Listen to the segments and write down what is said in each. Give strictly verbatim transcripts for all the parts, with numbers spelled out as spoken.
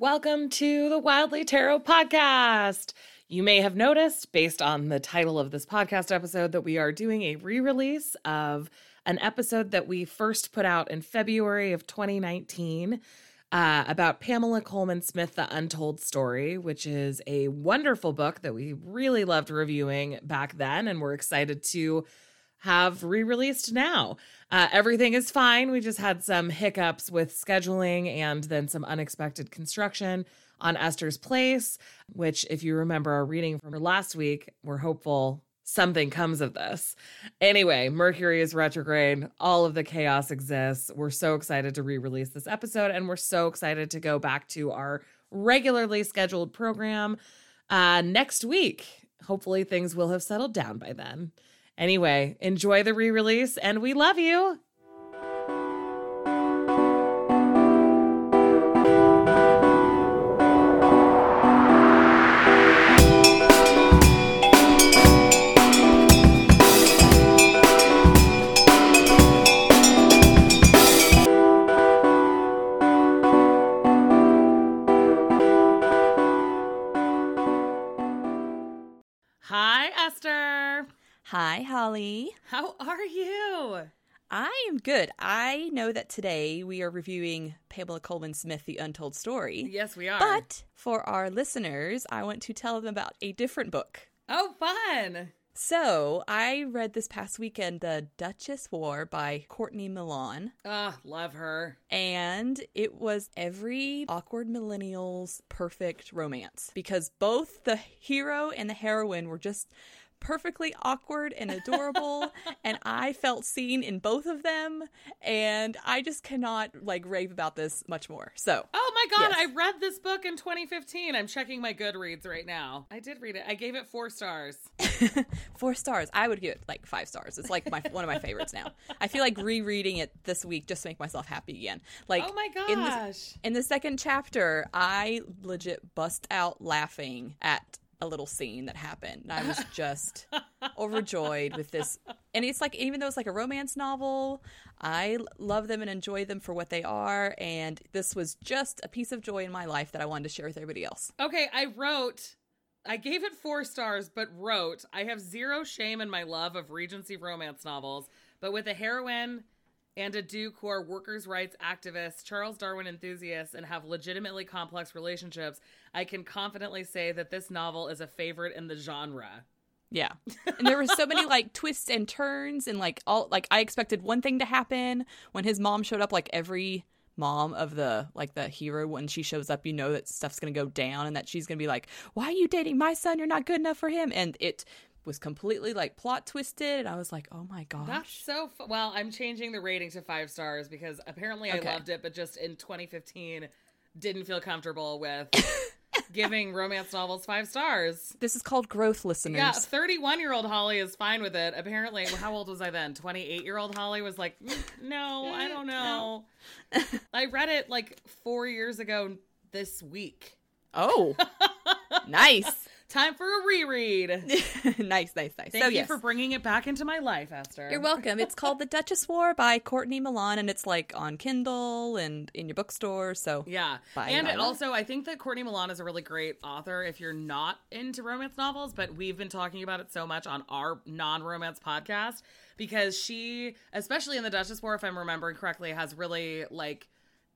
Welcome to the Wildly Tarot Podcast. You may have noticed, based on the title of this podcast episode, that we are doing a re-release of an episode that we first put out in February of twenty nineteen uh, about Pamela Colman Smith, The Untold Story, which is a wonderful book that we really loved reviewing back then and we're excited to have re-released now. Uh, everything is fine. We just had some hiccups with scheduling and then some unexpected construction on Esther's Place, which, if you remember our reading from last week, we're hopeful something comes of this. Anyway, Mercury is retrograde. All of the chaos exists. We're so excited to re-release this episode, and we're so excited to go back to our regularly scheduled program uh, next week. Hopefully things will have settled down by then. Anyway, enjoy the re-release, and we love you. Hi, Esther. Hi, Holly. How are you? I am good. I know that today we are reviewing Pamela Colman Smith, The Untold Story. Yes, we are. But for our listeners, I want to tell them about a different book. Oh, fun. So I read this past weekend The Duchess War by Courtney Milan. Ah, oh, love her. And it was every awkward millennial's perfect romance because both the hero and the heroine were just perfectly awkward and adorable, and I felt seen in both of them, and I just cannot like rave about this much more. So oh my god, yes. I read this book in twenty fifteen. I'm checking my Goodreads right now. I did read it. I gave it four stars. Four stars. I would give it like five stars. It's like my one of my favorites now. I feel like rereading it this week just to make myself happy again. Like oh my gosh, in, this, in the second chapter, I legit bust out laughing at a little scene that happened. And I was just overjoyed with this. And it's like, even though it's like a romance novel, I love them and enjoy them for what they are. And this was just a piece of joy in my life that I wanted to share with everybody else. Okay, I wrote, I gave it four stars, but wrote, I have zero shame in my love of Regency romance novels, but with a heroine and a duke who are workers' rights activists, Charles Darwin enthusiasts, and have legitimately complex relationships, I can confidently say that this novel is a favorite in the genre. Yeah. And there were so many like twists and turns and like all like I expected one thing to happen when his mom showed up, like every mom of the like the hero, when she shows up, you know that stuff's going to go down and that she's going to be like, why are you dating my son? You're not good enough for him. And it was completely like plot twisted. I was like, oh my gosh, that's so fu- well I'm changing the rating to five stars because apparently okay. I loved it, but just in twenty fifteen didn't feel comfortable with giving romance novels five stars. This is called growth, listeners. Yeah, thirty-one year old Holly is fine with it apparently. Well, how old was I then? Twenty-eight year old Holly was like, no, I don't know. I read it like four years ago this week. Oh. Nice. Time for a reread. Nice, nice, nice. Thank so, you yes. for bringing it back into my life, Esther. You're welcome. It's called The Duchess War by Courtney Milan, and it's like on Kindle and in your bookstore. So yeah, and it also, I think that Courtney Milan is a really great author if you're not into romance novels. But we've been talking about it so much on our non-romance podcast because she, especially in The Duchess War, if I'm remembering correctly, has really like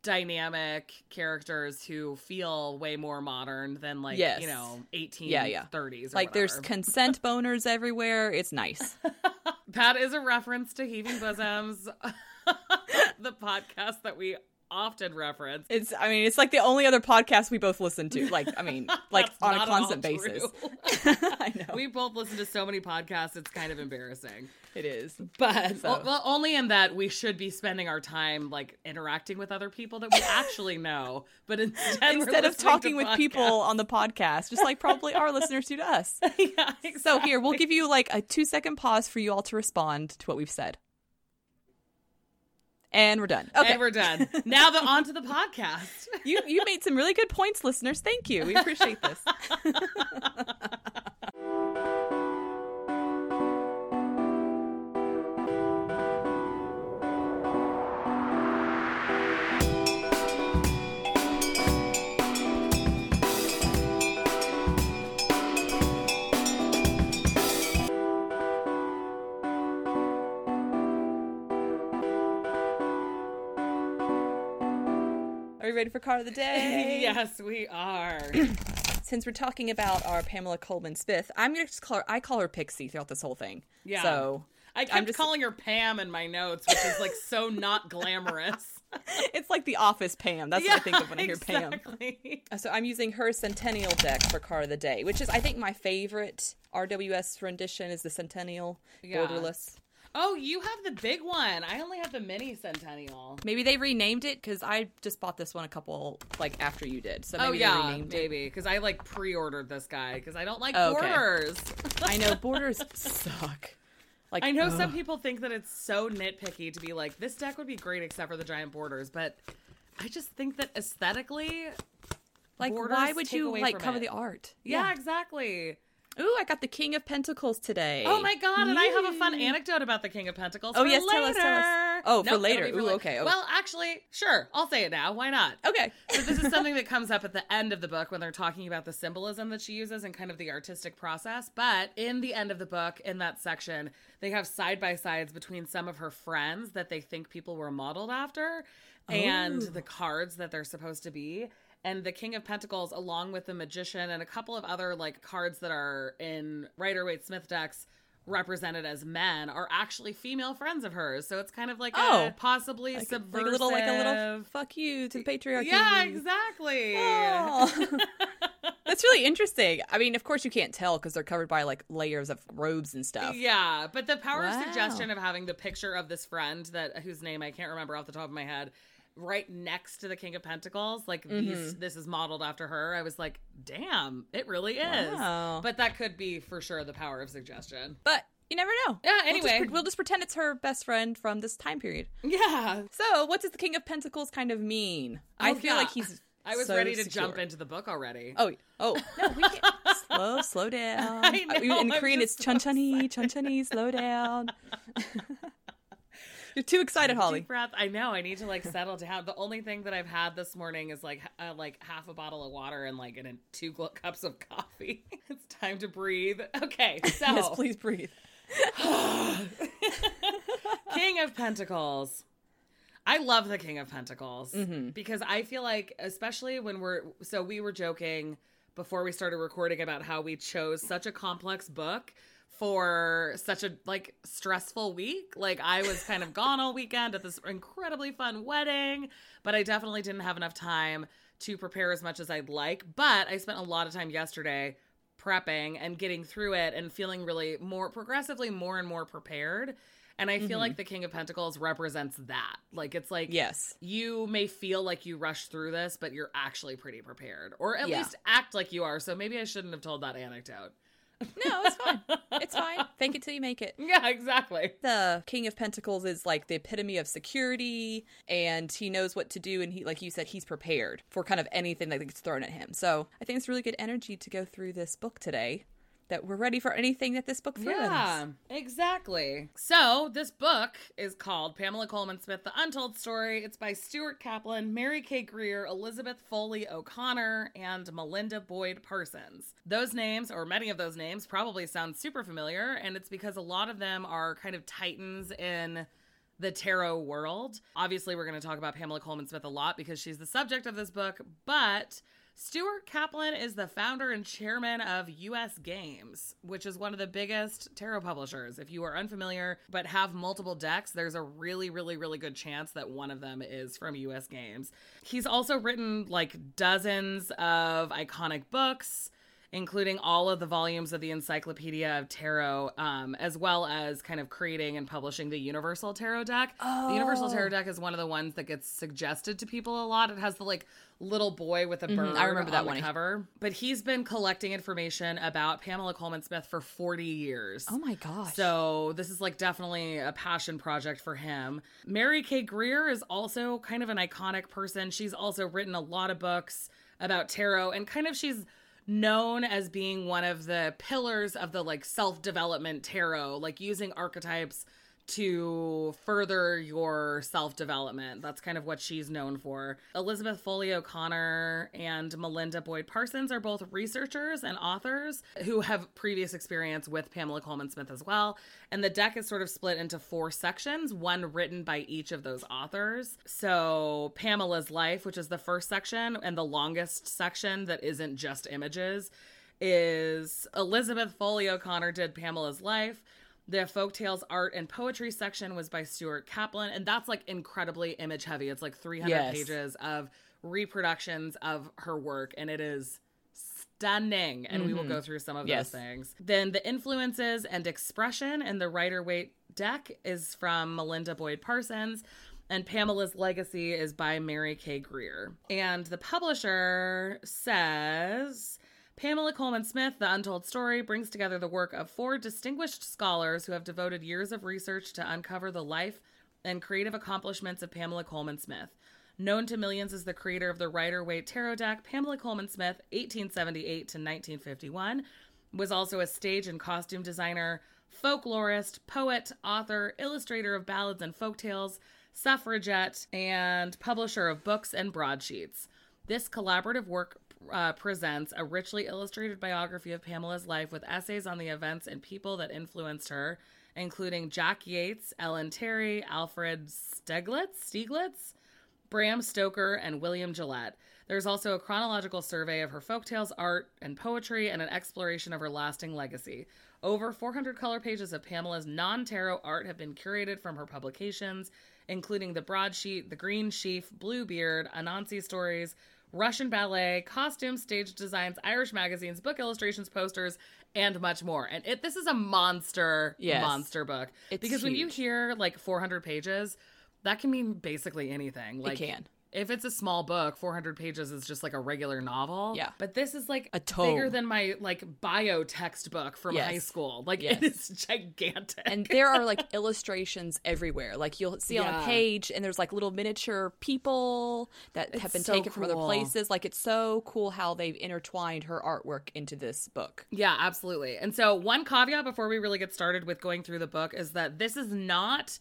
dynamic characters who feel way more modern than like yes. you know eighteen thirties yeah, yeah. or like whatever. There's consent boners everywhere. It's nice. That is a reference to Heaving Bosoms, the podcast that we often reference. It's I mean it's like the only other podcast we both listen to, like I mean like on a constant basis. I know we both listen to so many podcasts, it's kind of embarrassing. It is, but so. o- well only in that we should be spending our time like interacting with other people that we actually know, but instead, instead of talking with podcasts. People on the podcast, just like probably our listeners do to us. Yeah, exactly. So here we'll give you like a two second pause for you all to respond to what we've said. And we're done. Okay. And we're done. Now the, on to the podcast. You you made some really good points, listeners. Thank you. We appreciate this. for Card of the Day. Yes, we are. Since we're talking about our Pamela Colman Smith, I'm going to just call her, I call her Pixie throughout this whole thing. Yeah. So I kept I'm just calling her Pam in my notes, which is like so not glamorous. It's like the Office Pam. That's yeah, what I think of when I hear exactly. Pam. So I'm using her Centennial deck for Card of the Day, which is, I think, my favorite R W S rendition is the Centennial yeah. Borderless. Oh, you have the big one. I only have the mini Centennial. Maybe they renamed it because I just bought this one a couple, like, after you did. So maybe oh, yeah, they renamed maybe. it. Maybe, because I, like, pre-ordered this guy because I don't like oh, borders. Okay. I know. Borders suck. Like, I know ugh. some people think that it's so nitpicky to be like, this deck would be great except for the giant borders, but I just think that aesthetically, like, why would you like cover it. the art? Yeah, yeah, exactly. Ooh, I got the King of Pentacles today. Oh my god! Yay. And I have a fun anecdote about the King of Pentacles. Oh for yes, later. tell us, tell us. Oh, nope, for later. For Ooh, later. Okay, okay. Well, actually, sure. I'll say it now. Why not? Okay. So this is something that comes up at the end of the book when they're talking about the symbolism that she uses and kind of the artistic process. But in the end of the book, in that section, they have side-by-sides between some of her friends that they think people were modeled after oh. and the cards that they're supposed to be. And the King of Pentacles, along with the Magician and a couple of other, like, cards that are in Rider-Waite-Smith decks represented as men are actually female friends of hers. So it's kind of like oh, a possibly like subversive. A, like, a little, like a little fuck you to the patriarchy. Yeah, exactly. Oh. That's really interesting. I mean, of course you can't tell because they're covered by, like, layers of robes and stuff. Yeah, but the power wow. of suggestion of having the picture of this friend that whose name I can't remember off the top of my head right next to the King of Pentacles, like mm-hmm. these, this is modeled after her. I was like, damn, it really is. Wow. But that could be for sure the power of suggestion. But you never know. Yeah, anyway. We'll just, pre- we'll just pretend it's her best friend from this time period. Yeah. So what does the King of Pentacles kind of mean? Oh, I feel yeah. like he's I was so ready to secure. jump into the book already. Oh, oh. No, we can't. slow, slow down. I know, In I'm Korean, it's so chunchani, chunchani, slow down. You're too excited, Holly. Deep breath. I know. I need to, like, settle down. The only thing that I've had this morning is, like, uh, like half a bottle of water and, like, and two cups of coffee. It's time to breathe. Okay, so. Yes, please breathe. King of Pentacles. I love the King of Pentacles mm-hmm. because I feel like, especially when we're, so we were joking before we started recording about how we chose such a complex book for such a, like, stressful week. Like, I was kind of gone all weekend at this incredibly fun wedding, but I definitely didn't have enough time to prepare as much as I'd like. But I spent a lot of time yesterday prepping and getting through it and feeling really more progressively more and more prepared. And I feel mm-hmm. like the King of Pentacles represents that. Like, it's like, yes, you may feel like you rushed through this, but you're actually pretty prepared, or at yeah. least act like you are. So maybe I shouldn't have told that anecdote. No, it's fine. It's fine. Fake it till you make it. Yeah, exactly. The King of Pentacles is, like, the epitome of security, and he knows what to do, and he, like you said, he's prepared for kind of anything that gets thrown at him. So I think it's really good energy to go through this book today, that we're ready for anything that this book throws. Yeah, exactly. So this book is called Pamela Colman Smith, The Untold Story. It's by Stuart Kaplan, Mary Kay Greer, Elizabeth Foley O'Connor, and Melinda Boyd Parsons. Those names, or many of those names, probably sound super familiar, and it's because a lot of them are kind of titans in the tarot world. Obviously, we're going to talk about Pamela Colman Smith a lot because she's the subject of this book, but Stuart Kaplan is the founder and chairman of U S Games, which is one of the biggest tarot publishers. If you are unfamiliar but have multiple decks, there's a really, really, really good chance that one of them is from U S Games. He's also written, like, dozens of iconic books, including all of the volumes of the Encyclopedia of Tarot, um, as well as kind of creating and publishing the Universal Tarot deck. Oh. The Universal Tarot deck is one of the ones that gets suggested to people a lot. It has the, like, little boy with a bird mm-hmm. I remember that on one. The cover. But he's been collecting information about Pamela Colman Smith for forty years. Oh my gosh. So this is, like, definitely a passion project for him. Mary Kay Greer is also kind of an iconic person. She's also written a lot of books about tarot, and kind of she's known as being one of the pillars of the, like, self-development tarot, like using archetypes to further your self-development. That's kind of what she's known for. Elizabeth Foley O'Connor and Melinda Boyd Parsons are both researchers and authors who have previous experience with Pamela Colman Smith as well. And the deck is sort of split into four sections, one written by each of those authors. So Pamela's Life, which is the first section and the longest section that isn't just images, is Elizabeth Foley O'Connor did Pamela's Life. The folktales, art, and poetry section was by Stuart Kaplan, and that's like incredibly image heavy. It's like three hundred yes. pages of reproductions of her work, and it is stunning. And mm-hmm. we will go through some of yes. those things. Then the influences and expression in the Rider-Waite deck is from Melinda Boyd Parsons, and Pamela's Legacy is by Mary Kay Greer. And the publisher says, Pamela Colman Smith, The Untold Story, brings together the work of four distinguished scholars who have devoted years of research to uncover the life and creative accomplishments of Pamela Colman Smith. Known to millions as the creator of the Rider-Waite Tarot deck, Pamela Colman Smith, eighteen seventy-eight to nineteen fifty-one, was also a stage and costume designer, folklorist, poet, author, illustrator of ballads and folktales, suffragette, and publisher of books and broadsheets. This collaborative work Uh, presents a richly illustrated biography of Pamela's life with essays on the events and people that influenced her, including Jack Yeats, Ellen Terry, Alfred Stieglitz, Stieglitz, Bram Stoker, and William Gillette. There's also a chronological survey of her folktales, art, and poetry, and an exploration of her lasting legacy. Over four hundred color pages of Pamela's non-tarot art have been curated from her publications, including The Broadsheet, The Green Sheaf, Bluebeard, Anansi stories, Russian ballet, costumes, stage designs, Irish magazines, book illustrations, posters, and much more. And it this is a monster, yes. monster book. It's because huge. When you hear like four hundred pages, that can mean basically anything. Like, it can. If it's a small book, four hundred pages is just like a regular novel. Yeah. But this is like a tome. Bigger than my like bio textbook from yes. high school. Like yes. it is gigantic. And there are like illustrations everywhere. Like you'll see yeah. on a page and there's like little miniature people that it's have been so taken cool. from other places. Like it's so cool how they've intertwined her artwork into this book. Yeah, absolutely. And so one caveat before we really get started with going through the book is that this is not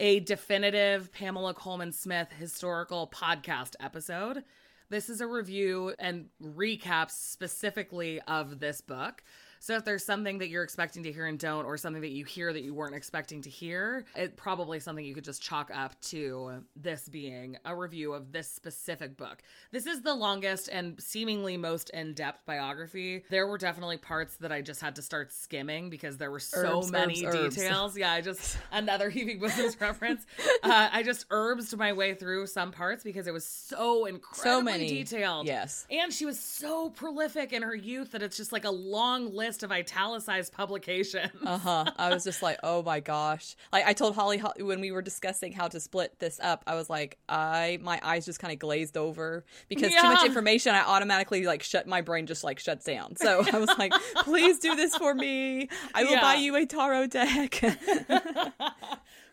a definitive Pamela Colman Smith historical podcast episode. This is a review and recap specifically of this book. So if there's something that you're expecting to hear and don't, or something that you hear that you weren't expecting to hear, it's probably something you could just chalk up to this being a review of this specific book. This is the longest and seemingly most in-depth biography. There were definitely parts that I just had to start skimming because there were so herbs, many herbs, details. Herbs. Yeah, I just, another Heaving Bosoms reference. Uh, I just herbsed my way through some parts because it was so incredibly so many. detailed. Yes. And she was so prolific in her youth that it's just like a long list of italicized publications. uh-huh I was just like, oh my gosh. Like I told Holly when we were discussing how to split this up, I was like, I my eyes just kind of glazed over because yeah. too much information, I automatically like shut my brain just like shuts down. So I was like, please do this for me. I will yeah. buy you a tarot deck.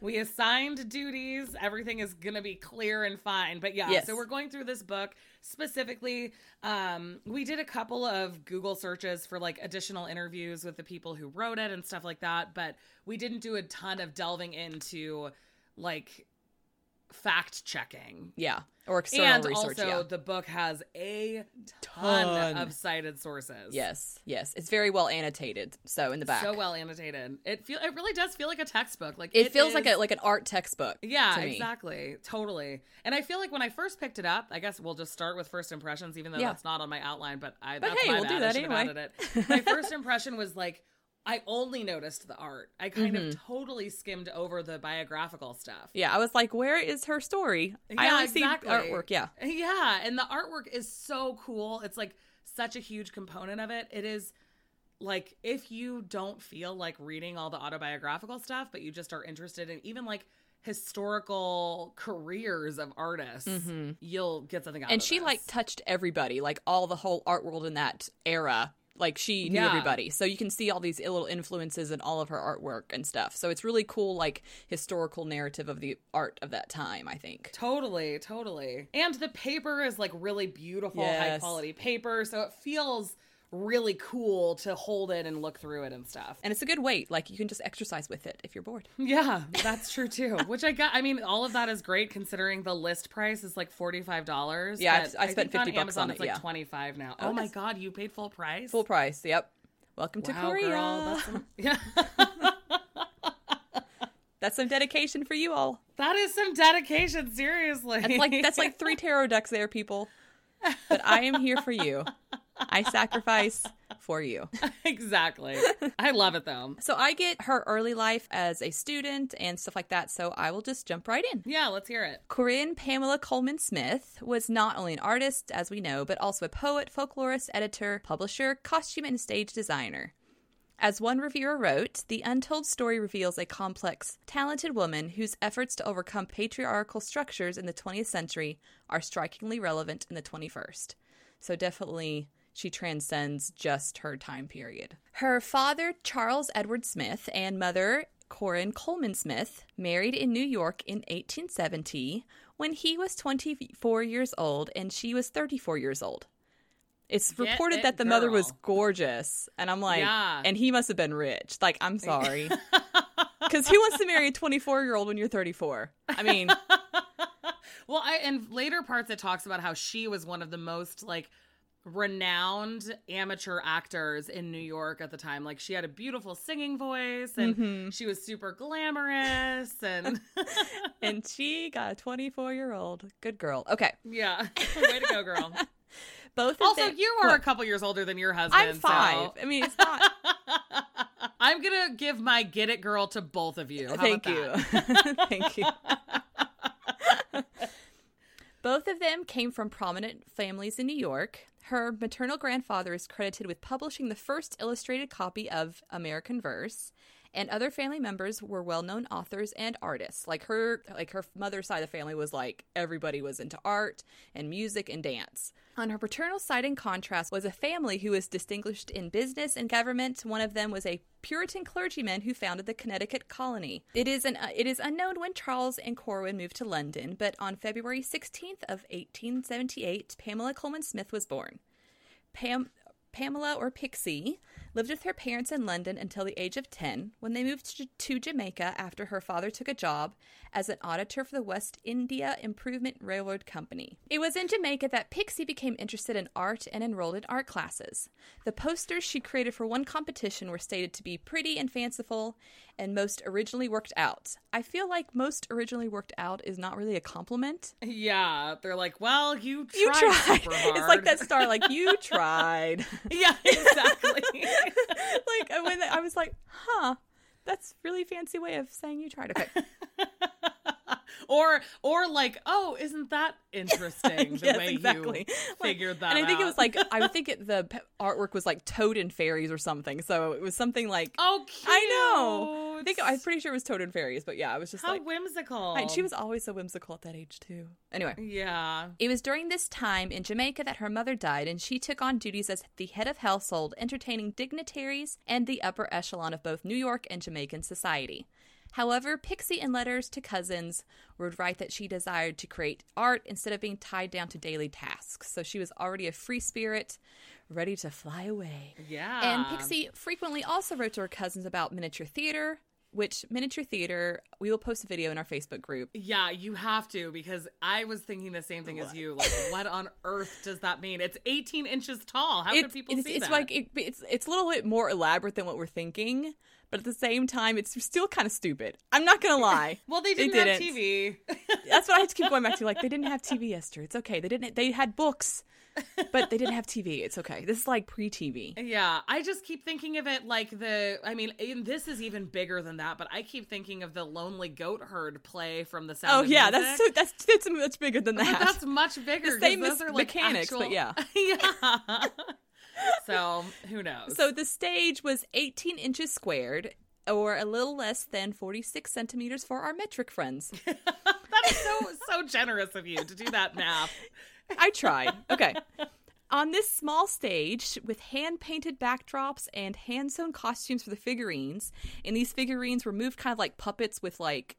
We assigned duties. Everything is gonna be clear and fine. But yeah, yes. so we're going through this book specifically. Um, we did a couple of Google searches for like additional interviews with the people who wrote it and stuff like that, but we didn't do a ton of delving into like fact checking. Yeah. Or external and research. And also yeah. the book has a ton, ton of cited sources. Yes. Yes. It's very well annotated. So in the back. So well annotated. It feel it really does feel like a textbook. Like It, it feels is, like a like an art textbook. Yeah, to me. Exactly. Totally. And I feel like when I first picked it up, I guess we'll just start with first impressions, even though yeah. that's not on my outline, but I but that's hey, my we'll bad. do that anyway. It. My first impression was like, I only noticed the art. I kind mm-hmm. of totally skimmed over the biographical stuff. Yeah, I was like, where is her story? Yeah, I only exactly. see artwork, yeah. Yeah, and the artwork is so cool. It's like such a huge component of it. It is like, if you don't feel like reading all the autobiographical stuff, but you just are interested in even like historical careers of artists, mm-hmm. you'll get something out and of it. And she this. like touched everybody, like all the whole art world in that era. Like, she knew yeah. everybody. So you can see all these little influences in all of her artwork and stuff. So it's really cool, like, historical narrative of the art of that time, I think. Totally, totally. And the paper is, like, really beautiful, yes. high-quality paper. So it feels really cool to hold it and look through it and stuff. And it's a good weight. Like, you can just exercise with it if you're bored. Yeah, that's true too. Which I got, I mean, all of that is great considering the list price is like forty-five dollars. Yeah, I've, I spent I fifty on bucks Amazon, on it. It's like yeah. twenty-five now. Oh, oh my God, you paid full price? Full price, yep. Welcome wow, to Korea. Girl, that's some- yeah. That's some dedication for you all. That is some dedication, seriously. That's like, that's like three tarot decks there, people. But I am here for you. I sacrifice for you. Exactly. I love it, though. So I get her early life as a student and stuff like that, so I will just jump right in. Yeah, let's hear it. Corinne Pamela Colman Smith was not only an artist, as we know, but also a poet, folklorist, editor, publisher, costume, and stage designer. As one reviewer wrote, the untold story reveals a complex, talented woman whose efforts to overcome patriarchal structures in the twentieth century are strikingly relevant in the twenty-first. So definitely, she transcends just her time period. Her father, Charles Edward Smith, and mother, Corinne Colman Smith, married in New York in eighteen seventy when he was twenty-four years old and she was thirty-four years old. It's reported it, that the girl. mother was gorgeous. And I'm like, yeah. And he must have been rich. Like, I'm sorry. Because who wants to marry a twenty-four-year-old when you're thirty-four? I mean. Well, I, in later parts, it talks about how she was one of the most, like, renowned amateur actors in New York at the time. Like, she had a beautiful singing voice, and mm-hmm. she was super glamorous. And and she got a twenty-four-year-old. Good girl. Okay. Yeah. Way to go, girl. Both also, them. you are Look, a couple years older than your husband. I'm five. So. I mean, it's not. I'm going to give my get it girl to both of you. How Thank, about you. That? Thank you. Thank you. Both of them came from prominent families in New York. Her maternal grandfather is credited with publishing the first illustrated copy of American Verse, and other family members were well-known authors and artists. Like her, like her mother's side of the family was like, everybody was into art and music and dance. On her paternal side, in contrast, was a family who was distinguished in business and government. One of them was a Puritan clergyman who founded the Connecticut colony. It is an uh, it is unknown when Charles and Corwin moved to London, but on February sixteenth of eighteen seventy-eight, Pamela Colman Smith was born. Pam... Pamela, or Pixie, lived with her parents in London until the age of ten, when they moved to, to Jamaica after her father took a job as an auditor for the West India Improvement Railroad Company. It was in Jamaica that Pixie became interested in art and enrolled in art classes. The posters she created for one competition were stated to be pretty and fanciful, and most originally worked out. I feel like most originally worked out is not really a compliment. Yeah, they're like, well, you tried, you tried. super hard. It's like that star, like, you tried. Yeah, exactly. Like, when I was like, huh, that's really fancy way of saying you tried. Okay. Or, or like, oh, isn't that interesting? The yes, way exactly. you like, figured that out. And I think out. it was like, I would think it, the artwork was like Toad and Fairies or something. So it was something like, oh, cute. I know. I think I'm pretty sure it was Toad and Fairies, but yeah, I was just How like, whimsical. I, she was always so whimsical at that age too. Anyway, yeah. It was during this time in Jamaica that her mother died, and she took on duties as the head of household, entertaining dignitaries and the upper echelon of both New York and Jamaican society. However, Pixie, in letters to cousins, would write that she desired to create art instead of being tied down to daily tasks. So she was already a free spirit, ready to fly away. Yeah. And Pixie frequently also wrote to her cousins about miniature theater, which miniature theater, we will post a video in our Facebook group. Yeah, you have to, because I was thinking the same thing what? as you. Like, what on earth does that mean? It's eighteen inches tall. How it's, could people it's, see it's that? It's like, it, it's, it's a little bit more elaborate than what we're thinking. But at the same time, it's still kind of stupid. I'm not going to lie. Well, they didn't, they didn't have T V. That's what I have to keep going back to. Like, they didn't have T V, Esther. It's okay. They didn't. They had books, but they didn't have T V. It's okay. This is like pre-T V. Yeah. I just keep thinking of it like the, I mean, and this is even bigger than that, but I keep thinking of the Lonely Goat Herd play from the Sound of Music. Oh, yeah. That's, so, that's, that's much bigger than that. But that's much bigger. The same those are mechanics, like actual... but yeah. Yeah. So, who knows? So, the stage was eighteen inches squared, or a little less than forty-six centimeters for our metric friends. That is so, so generous of you to do that math. I tried. Okay. On this small stage, with hand-painted backdrops and hand-sewn costumes for the figurines, and these figurines were moved kind of like puppets with, like,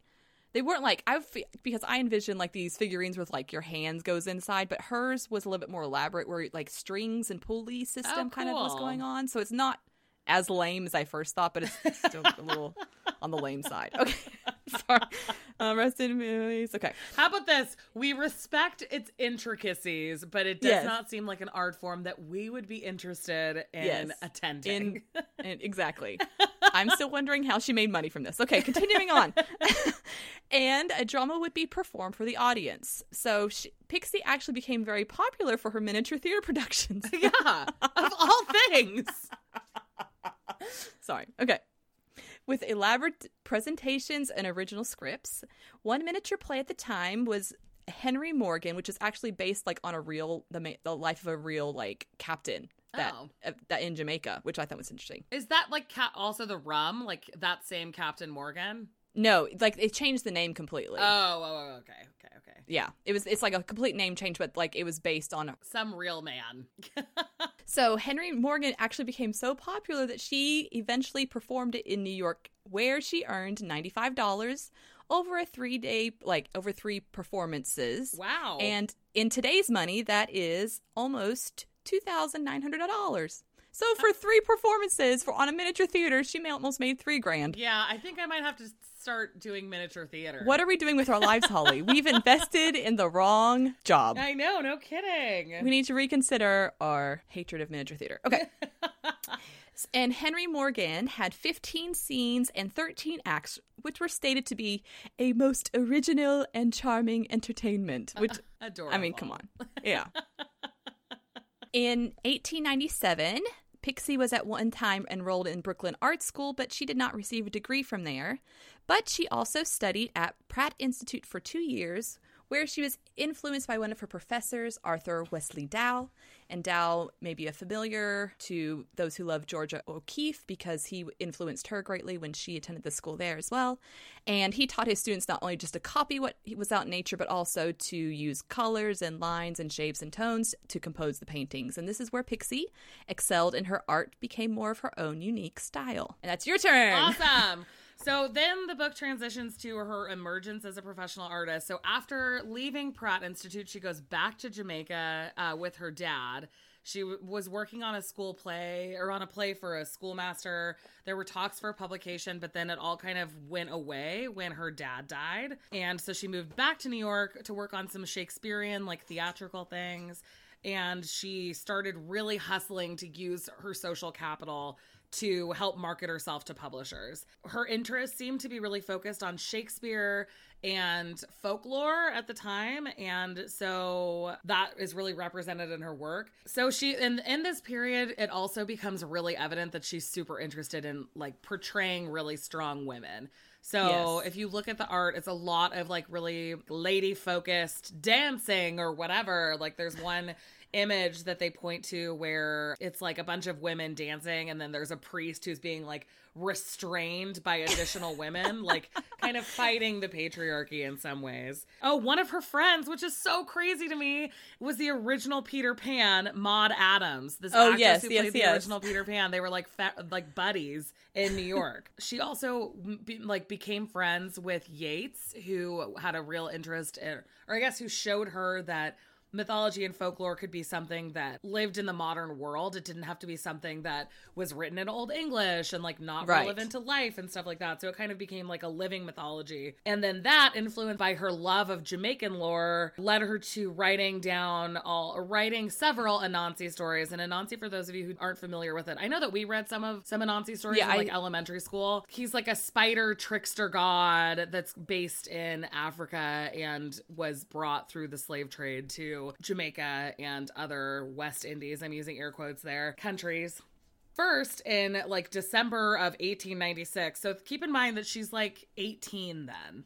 They weren't like, I f- because I envision like these figurines with like your hands goes inside, but hers was a little bit more elaborate where like strings and pulley system oh, cool. kind of was going on. So it's not as lame as I first thought, but it's still a little on the lame side. Okay. Sorry. Um, rest in peace. Okay. How about this? We respect its intricacies, but it does yes. not seem like an art form that we would be interested in yes. attending. In, in, exactly. I'm still wondering how she made money from this. Okay, continuing on. And a drama would be performed for the audience. So she, Pixie actually became very popular for her miniature theater productions. Yeah. Of all things. Sorry. Okay. With elaborate presentations and original scripts. One miniature play at the time was Henry Morgan, which is actually based like on a real the the life of a real like captain that oh. uh, that in Jamaica, which I thought was interesting. Is that like ca- also the rum, like that same Captain Morgan? No, like it changed the name completely. Oh, oh, okay, okay, okay. Yeah, it was. It's like a complete name change, but like it was based on a- some real man. So Henry Morgan actually became so popular that she eventually performed it in New York, where she earned ninety-five dollars over a three-day, like over three performances. Wow! And in today's money, that is almost two thousand nine hundred dollars. So for three performances for on a miniature theater, she almost made three grand. Yeah, I think I might have to start doing miniature theater. What are we doing with our lives, Holly? We've invested in the wrong job. I know, no kidding. We need to reconsider our hatred of miniature theater. Okay. And Henry Morgan had fifteen scenes and thirteen acts, which were stated to be a most original and charming entertainment. Which, uh, adorable. I mean, come on. Yeah. In eighteen ninety-seven... Pixie was at one time enrolled in Brooklyn Art School, but she did not receive a degree from there. But she also studied at Pratt Institute for two years, where she was influenced by one of her professors, Arthur Wesley Dow. And Dow may be a familiar to those who love Georgia O'Keeffe because he influenced her greatly when she attended the school there as well. And he taught his students not only just to copy what was out in nature, but also to use colors and lines and shapes and tones to compose the paintings. And this is where Pixie excelled in her art, became more of her own unique style. And that's your turn. Awesome. So then the book transitions to her emergence as a professional artist. So after leaving Pratt Institute, she goes back to Jamaica uh, with her dad. She w- was working on a school play or on a play for a schoolmaster. There were talks for publication, but then it all kind of went away when her dad died. And so she moved back to New York to work on some Shakespearean, like theatrical things. And she started really hustling to use her social capital to help market herself to publishers. Her interests seemed to be really focused on Shakespeare and folklore at the time. And so that is really represented in her work. So she, in, in this period, it also becomes really evident that she's super interested in like portraying really strong women. So yes. If you look at the art, it's a lot of like really lady focused dancing or whatever. Like there's one image that they point to where it's like a bunch of women dancing and then there's a priest who's being like restrained by additional women, like kind of fighting the patriarchy in some ways. Oh, one of her friends, which is so crazy to me, was the original Peter Pan, Maude Adams. This oh, actress yes, who yes, played yes. the original Peter Pan. They were like fa- like buddies in New York. She also be- like became friends with Yeats, who had a real interest in, or I guess who showed her that mythology and folklore could be something that lived in the modern world. It didn't have to be something that was written in Old English and like not right. relevant to life and stuff like that. So it kind of became like a living mythology. And then that, influenced by her love of Jamaican lore, led her to writing down all writing several Anansi stories. And Anansi, for those of you who aren't familiar with it, I know that we read some of some Anansi stories yeah, in like I... elementary school. He's like a spider trickster god that's based in Africa and was brought through the slave trade to Jamaica and other West Indies, I'm using air quotes there, countries. First in like December of eighteen ninety-six. So keep in mind that she's like eighteen then.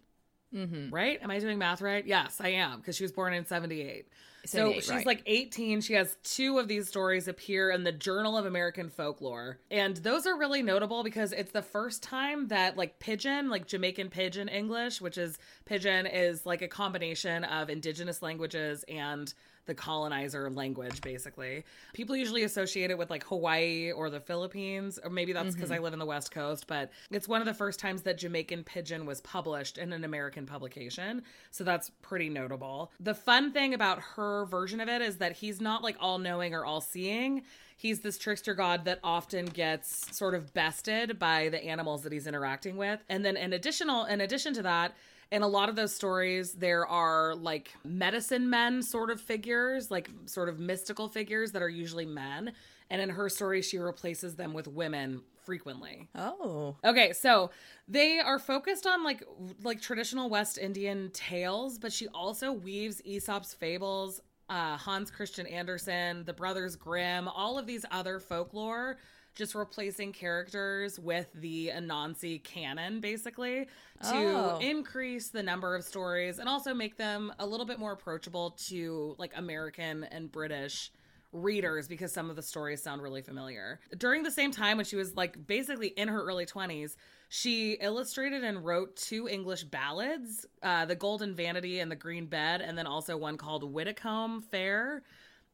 Mm-hmm. Right? Am I doing math right? Yes, I am, because she was born in seventy-eight. So she's right. like eighteen. She has two of these stories appear in the Journal of American Folklore. And those are really notable because it's the first time that like pidgin, like Jamaican pidgin English, which is pidgin is like a combination of indigenous languages and the colonizer language, basically. People usually associate it with like Hawaii or the Philippines, or maybe that's because mm-hmm. I live in the West Coast, but it's one of the first times that Jamaican pidgin was published in an American publication. So that's pretty notable. The fun thing about her version of it is that he's not like all-knowing or all-seeing. He's this trickster god that often gets sort of bested by the animals that he's interacting with. And then in additional, in addition to that, in a lot of those stories, there are like medicine men sort of figures, like sort of mystical figures that are usually men. And in her story, she replaces them with women frequently. Oh. Okay, so they are focused on like like traditional West Indian tales, but she also weaves Aesop's fables, Uh, Hans Christian Andersen, the Brothers Grimm, all of these other folklore, just replacing characters with the Anansi canon, basically, oh. to increase the number of stories and also make them a little bit more approachable to like American and British readers, because some of the stories sound really familiar. During the same time, when she was like basically in her early twenties, she illustrated and wrote two English ballads, uh, The Golden Vanity and The Green Bed, and then also one called Widdicombe Fair.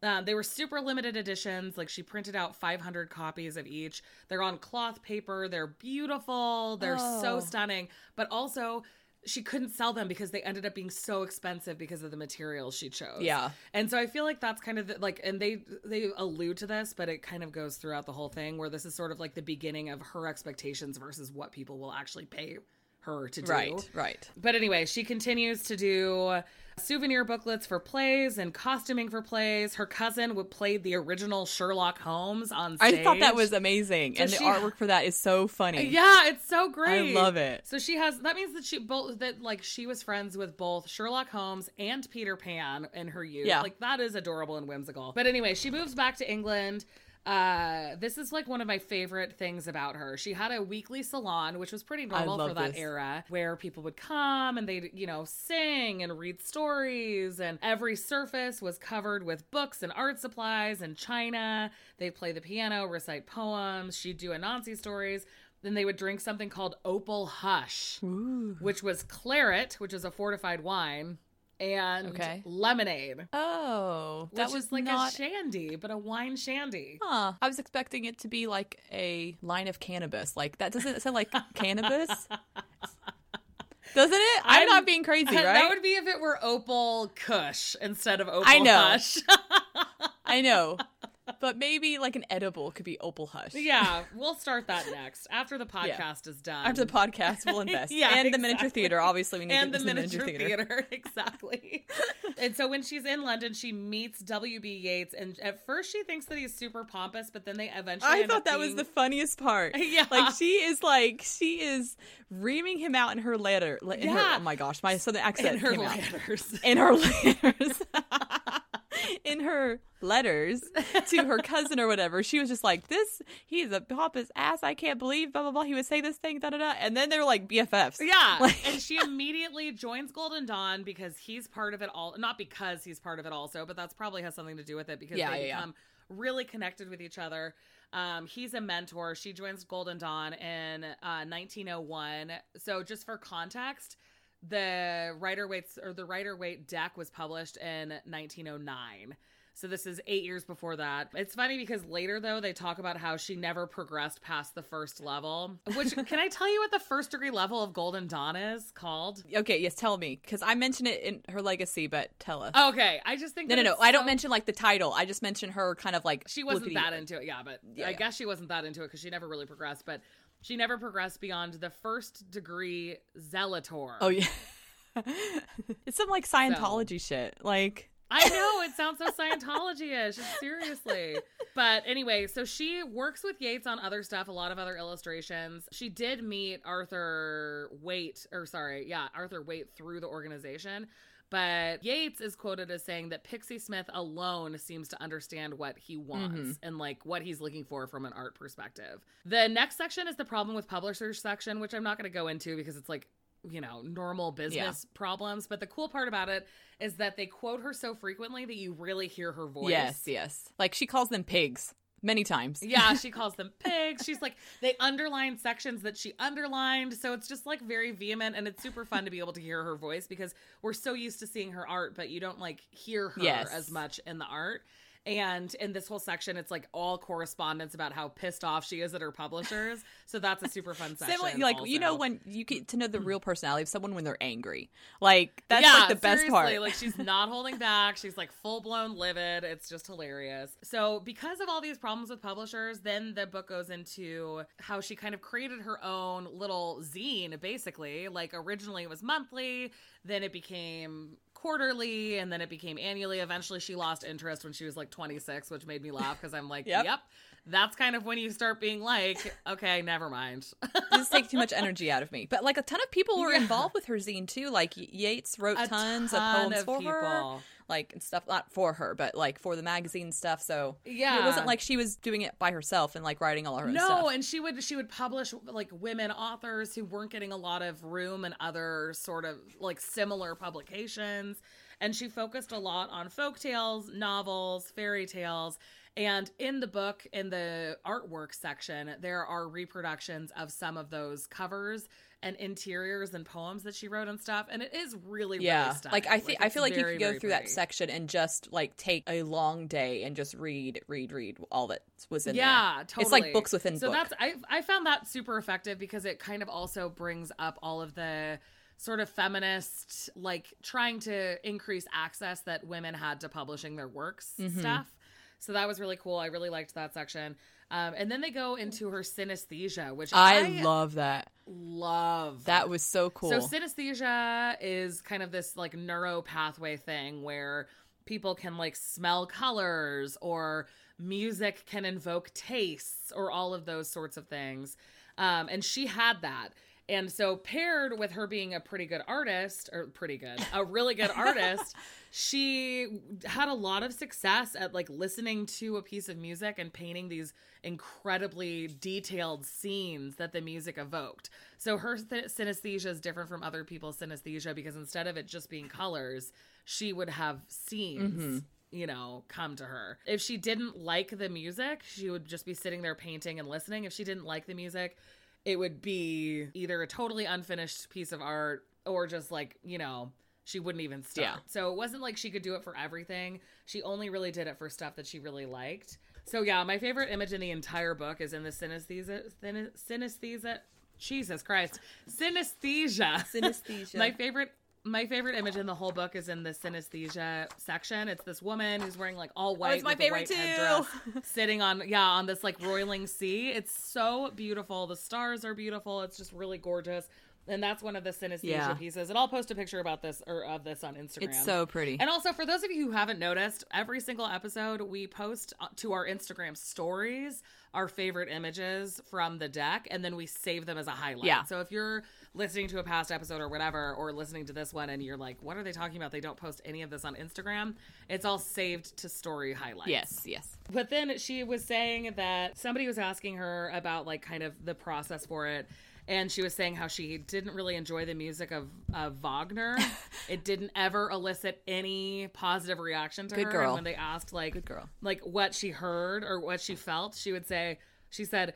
Uh, they were super limited editions. Like she printed out five hundred copies of each. They're on cloth paper. They're beautiful. They're oh. so stunning. But also, she couldn't sell them because they ended up being so expensive because of the materials she chose. Yeah. And so I feel like that's kind of the, like, and they, they allude to this, but it kind of goes throughout the whole thing where this is sort of like the beginning of her expectations versus what people will actually pay her to do. Right, right. But anyway, she continues to do souvenir booklets for plays and costuming for plays. Her cousin would play the original Sherlock Holmes on stage. I thought that was amazing. So and she, the artwork for that is so funny. Yeah, it's so great. I love it. So she has, that means that she both, that like she was friends with both Sherlock Holmes and Peter Pan in her youth. Yeah. Like that is adorable and whimsical. But anyway, she moves back to England. Uh, this is like one of my favorite things about her. She had a weekly salon, which was pretty normal for that this. era, where people would come and they'd, you know, sing and read stories, and every surface was covered with books and art supplies and china. They'd play the piano, recite poems. She'd do Anansi stories. Then they would drink something called opal hush, Ooh. which was claret, which is a fortified wine. And okay. lemonade. Oh, that was like not... a shandy, but a wine shandy. Huh. I was expecting it to be like a line of cannabis. Like that doesn't sound like cannabis, doesn't it? I'm, I'm not being crazy, I, right? That would be if it were opal kush instead of opal I know. hush. I know. But maybe like an edible could be opal hush. Yeah, we'll start that next. After the podcast yeah. is done. After the podcast, we'll invest. yeah, and exactly. the miniature theater. Obviously, we need and to the miniature, the miniature theater. theater. Exactly. And so when she's in London, she meets W B. Yeats. And at first she thinks that he's super pompous, but then they eventually I thought that being... was the funniest part. Yeah. Like she is like, she is reaming him out in her letter. In yeah. her, oh my gosh, my southern accent. In her letters. Out. In her letters. In her letters to her cousin or whatever, she was just like, this, he's a pompous ass, I can't believe, blah, blah, blah, he would say this thing, da, da, da. And then they were like B F Fs. Yeah. Like- and she immediately joins Golden Dawn because he's part of it all. Not because he's part of it also, but that's probably has something to do with it because yeah, they yeah, become yeah. really connected with each other. Um, he's a mentor. She joins Golden Dawn in uh, nineteen oh one. So just for context, the Rider-Waite or the Rider-Waite deck was published in nineteen oh nine. So this is eight years before that. It's funny because later, though, they talk about how she never progressed past the first level, which can I tell you what the first degree level of Golden Dawn is called? Okay. Yes. Tell me. Because I mentioned it in her legacy, but tell us. Okay. I just think. No, no, no. So... I don't mention like the title. I just mention her kind of like. She wasn't that into it. Yeah. But yeah, I yeah. guess she wasn't that into it because she never really progressed. But she never progressed beyond the first degree Zelator. Oh, yeah. It's some like Scientology so. shit. Like. I know, it sounds so Scientology-ish, seriously. But anyway, so she works with Yeats on other stuff, a lot of other illustrations. She did meet Arthur Waite, or sorry, yeah, Arthur Waite through the organization. But Yeats is quoted as saying that Pixie Smith alone seems to understand what he wants mm-hmm. and like what he's looking for from an art perspective. The next section is the problem with publishers section, which I'm not going to go into because it's like, you know, normal business yeah. problems. But the cool part about it is that they quote her so frequently that you really hear her voice. Yes, yes. Like she calls them pigs. many times. Yeah, she calls them pigs. She's like, they underline sections that she underlined. So it's just like very vehement, and it's super fun to be able to hear her voice because we're so used to seeing her art, but you don't like hear her yes. as much in the art. And in this whole section, it's like all correspondence about how pissed off she is at her publishers. So that's a super fun section. Someone, like, also. You know, when you get to know the real personality of someone when they're angry. Like, that's yeah, like the best part. Like, she's not holding back. She's like full blown livid. It's just hilarious. So because of all these problems with publishers, then the book goes into how she kind of created her own little zine, basically. Like, originally it was monthly. Then it became quarterly, and then it became annually. Eventually she lost interest when she was like twenty-six, which made me laugh because I'm like, yep. yep, that's kind of when you start being like, okay, never mind. This takes too much energy out of me. But like a ton of people were yeah. involved with her zine too. Like Yeats wrote a tons ton of poems of for people. her. Like and stuff, not for her, but like for the magazine stuff. So yeah, it wasn't like she was doing it by herself and like writing all her own no, stuff. No, and she would she would publish like women authors who weren't getting a lot of room and other sort of like similar publications. And she focused a lot on folktales, novels, fairy tales. And in the book, in the artwork section, there are reproductions of some of those covers and interiors and poems that she wrote and stuff. And it is really, yeah. really stunning. Like, I, th- like, I feel like very, you could go through pretty. that section and just, like, take a long day and just read, read, read all that was in yeah, there. Yeah, totally. It's like books within so books. So that's, I, I found that super effective because it kind of also brings up all of the sort of feminist, like, trying to increase access that women had to publishing their works mm-hmm. stuff. So that was really cool. I really liked that section. Um, and then they go into her synesthesia, which I, I love that. Love. That was so cool. So synesthesia is kind of this like neuro pathway thing where people can like smell colors, or music can invoke tastes, or all of those sorts of things. Um, and she had that. And so paired with her being a pretty good artist, or pretty good, a really good artist, she had a lot of success at like listening to a piece of music and painting these incredibly detailed scenes that the music evoked. So her th- synesthesia is different from other people's synesthesia because instead of it just being colors, she would have scenes. Mm-hmm. you know, come to her. If she didn't like the music, she would just be sitting there painting and listening. If she didn't like the music, it would be either a totally unfinished piece of art or just like, you know, she wouldn't even start. Yeah. So it wasn't like she could do it for everything. She only really did it for stuff that she really liked. So yeah, my favorite image in the entire book is in the synesthesia, synesthesia, Jesus Christ, synesthesia. Synesthesia. my favorite My favorite image in the whole book is in the synesthesia section. It's this woman who's wearing like all white. Oh, it's my favorite too. Sitting on, yeah, on this like roiling sea. It's so beautiful. The stars are beautiful. It's just really gorgeous. And that's one of the synesthesia yeah. pieces. And I'll post a picture about this or of this on Instagram. It's so pretty. And also for those of you who haven't noticed, every single episode we post to our Instagram stories our favorite images from the deck, and then we save them as a highlight. Yeah. So if you're listening to a past episode or whatever, or listening to this one and you're like, what are they talking about? They don't post any of this on Instagram. It's all saved to story highlights. Yes, yes. But then she was saying that somebody was asking her about like kind of the process for it. And she was saying how she didn't really enjoy the music of, of Wagner. It didn't ever elicit any positive reaction to Good her. Girl. And when they asked like, Good girl. like what she heard or what she felt, she would say, she said,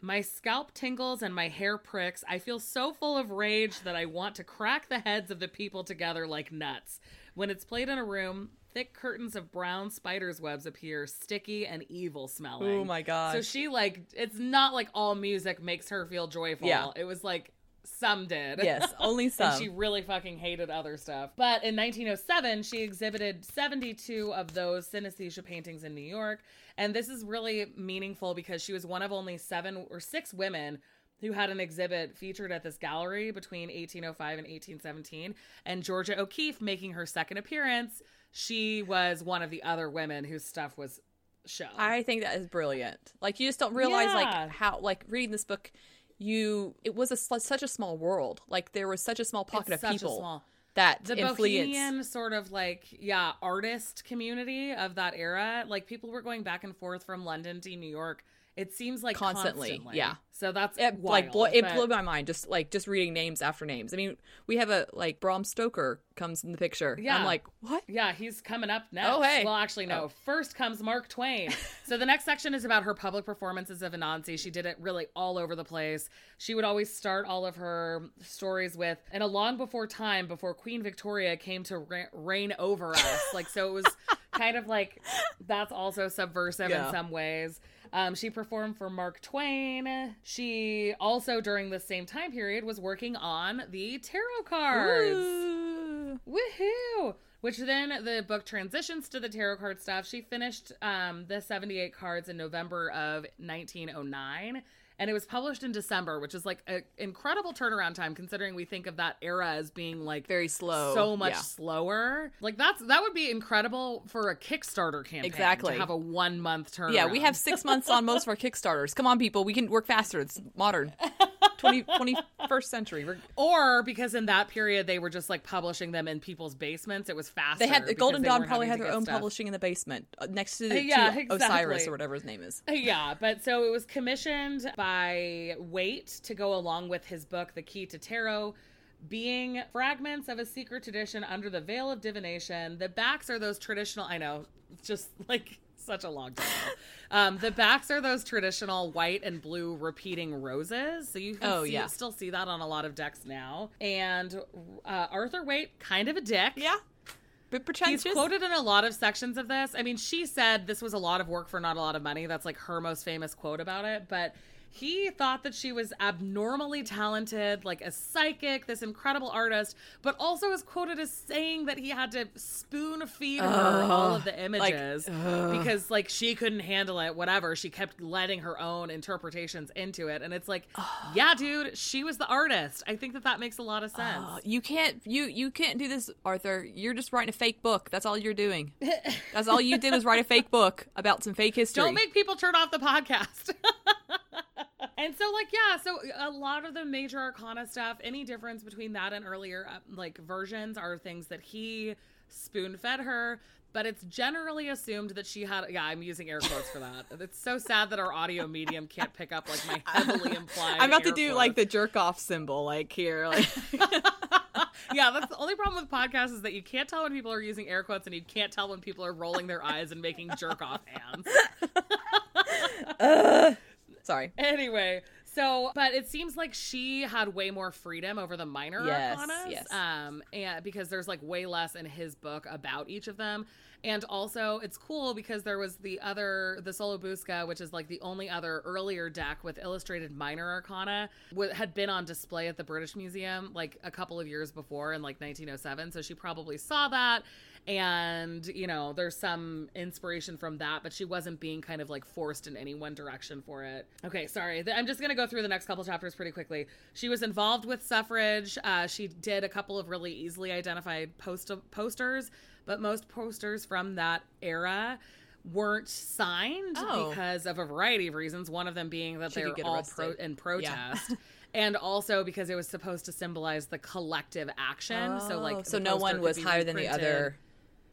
my scalp tingles and my hair pricks. I feel so full of rage that I want to crack the heads of the people together like nuts. When it's played in a room, thick curtains of brown spider's webs appear, sticky and evil smelling. Oh my God. So she like, it's not like all music makes her feel joyful. Yeah. It was like some did. Yes, only some. And she really fucking hated other stuff. But in nineteen oh seven, she exhibited seventy-two of those synesthesia paintings in New York. And this is really meaningful because she was one of only seven or six women who had an exhibit featured at this gallery between eighteen oh five and eighteen seventeen. And Georgia O'Keeffe, making her second appearance, she was one of the other women whose stuff was shown. I think that is brilliant. Like, you just don't realize, yeah. like, how, like, reading this book, you, it was a, such a small world. Like, there was such a small pocket it's of such people. A small, that the influence. Bohemian sort of like, yeah, artist community of that era. Like people were going back and forth from London to New York. It seems like constantly. constantly. Yeah. So that's it, wild, like blo- but... it blew my mind. Just like just reading names after names. I mean, we have a like Bram Stoker comes in the picture. Yeah. I'm like, what? Yeah. He's coming up next. Oh, hey. Well, actually, no. Oh. First comes Mark Twain. So the next section is about her public performances of Anansi. She did it really all over the place. She would always start all of her stories with, and a long before time, before Queen Victoria came to re- reign over us. Like, so it was kind of like, that's also subversive yeah. in some ways. Um, she performed for Mark Twain. She also, during the same time period, was working on the tarot cards. Ooh. Woohoo! Which then the book transitions to the tarot card stuff. She finished um, the seventy-eight cards in November of nineteen oh nine. And it was published in December, which is like an incredible turnaround time, considering we think of that era as being like very slow, so much yeah. slower. Like that's that would be incredible for a Kickstarter campaign. Exactly, to have a one month turnaround. Yeah, we have six months on most of our Kickstarters. Come on, people, we can work faster. It's modern. twenty, twenty-first century. We're... Or because in that period, they were just like publishing them in people's basements. It was faster. They had Golden Dawn probably had their own stuff. Publishing in the basement next to, the, yeah, to exactly. Osiris or whatever his name is. Yeah. But so it was commissioned by Waite to go along with his book, The Key to Tarot, being fragments of a secret tradition under the veil of divination. The backs are those traditional, I know, just like... Such a long time. Um, the backs are those traditional white and blue repeating roses. So you can oh, see, yeah. still see that on a lot of decks now. And uh, Arthur Waite, kind of a dick. Yeah. But pretentious. He's quoted in a lot of sections of this. I mean, she said this was a lot of work for not a lot of money. That's like her most famous quote about it. But he thought that she was abnormally talented, like a psychic, this incredible artist, but also is quoted as saying that he had to spoon feed her uh, all of the images like, uh, because like she couldn't handle it, whatever. She kept letting her own interpretations into it. And it's like, uh, yeah, dude, she was the artist. I think that that makes a lot of sense. Uh, you can't, you, you can't do this, Arthur. You're just writing a fake book. That's all you're doing. That's all you did was write a fake book about some fake history. Don't make people turn off the podcast. And so, like, yeah, so a lot of the major arcana stuff, any difference between that and earlier, like, versions are things that he spoon-fed her, but it's generally assumed that she had, yeah, I'm using air quotes for that. It's so sad that our audio medium can't pick up, like, my heavily implied I'm about to do, quotes. Like, the jerk-off symbol, like, here, like... Yeah, that's the only problem with podcasts is that you can't tell when people are using air quotes and you can't tell when people are rolling their eyes and making jerk-off hands. uh. Sorry. Anyway, so, but it seems like she had way more freedom over the minor yes, arcanas. Yes, um, and because there's like way less in his book about each of them. And also it's cool because there was the other, the Sola Busca, which is like the only other earlier deck with illustrated minor arcana, w- had been on display at the British Museum like a couple of years before in like nineteen oh seven. So she probably saw that. And, you know, there's some inspiration from that, but she wasn't being kind of like forced in any one direction for it. Okay, sorry. I'm just going to go through the next couple chapters pretty quickly. She was involved with suffrage. Uh, she did a couple of really easily identified post- posters, but most posters from that era weren't signed oh. because of a variety of reasons. One of them being that they're all pro- in protest. Yeah. And also because it was supposed to symbolize the collective action. Oh. So like, so no one was higher than the other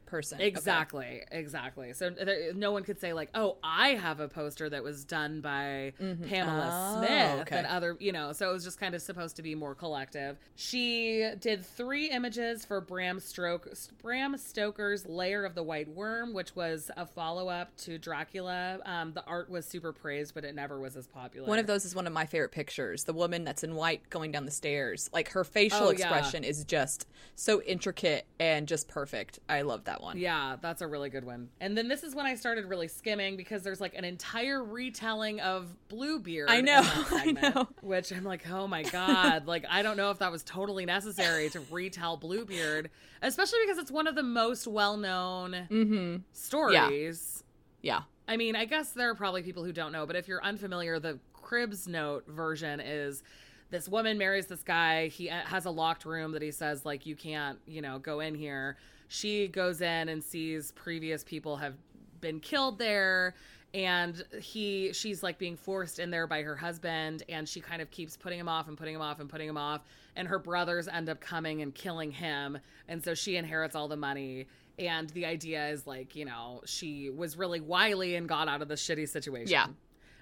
person. Exactly. Okay. Exactly. So there, no one could say like, oh, I have a poster that was done by mm-hmm. Pamela oh, Smith okay. and other, you know, so it was just kind of supposed to be more collective. She did three images for Bram, Stroke, Bram Stoker's Lair of the White Worm, which was a follow-up to Dracula. Um, the art was super praised, but it never was as popular. One of those is one of my favorite pictures. The woman that's in white going down the stairs, like her facial oh, expression yeah. is just so intricate and just perfect. I love that one. One. Yeah, that's a really good one. And then this is when I started really skimming because there's like an entire retelling of Bluebeard. I know, in that segment, I know. Which I'm like, oh my God. Like, I don't know if that was totally necessary to retell Bluebeard, especially because it's one of the most well-known mm-hmm. stories. Yeah. yeah. I mean, I guess there are probably people who don't know, but if you're unfamiliar, the Cribbs Note version is... This woman marries this guy. He has a locked room that he says, like, you can't, you know, go in here. She goes in and sees previous people have been killed there. And he, she's like being forced in there by her husband, and she kind of keeps putting him off and putting him off and putting him off. And her brothers end up coming and killing him. And so she inherits all the money. And the idea is like, you know, she was really wily and got out of the shitty situation. Yeah.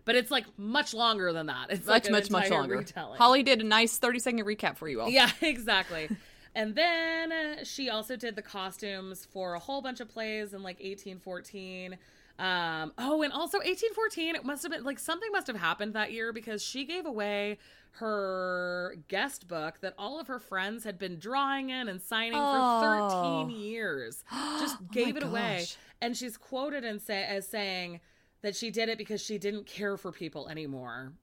But it's like much longer than that. It's much, like much, much longer. Retelling. Holly did a nice thirty second recap for you all. Yeah, exactly. And then she also did the costumes for a whole bunch of plays in like eighteen fourteen. Um, oh, and also eighteen fourteen, it must have been like something must have happened that year, because she gave away her guest book that all of her friends had been drawing in and signing oh. for thirteen years. Just gave oh it gosh. away. And she's quoted and say, as saying that she did it because she didn't care for people anymore.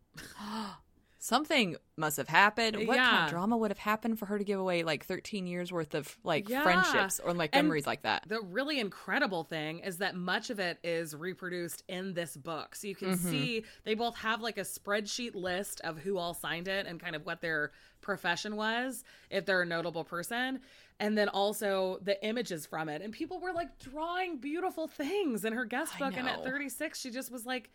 Something must have happened. What yeah. kind of drama would have happened for her to give away like thirteen years worth of like yeah. friendships or like and memories like that? The really incredible thing is that much of it is reproduced in this book. So you can mm-hmm. see they both have like a spreadsheet list of who all signed it and kind of what their profession was, if they're a notable person. And then also the images from it. And people were like drawing beautiful things in her guest book. And at thirty-six, she just was like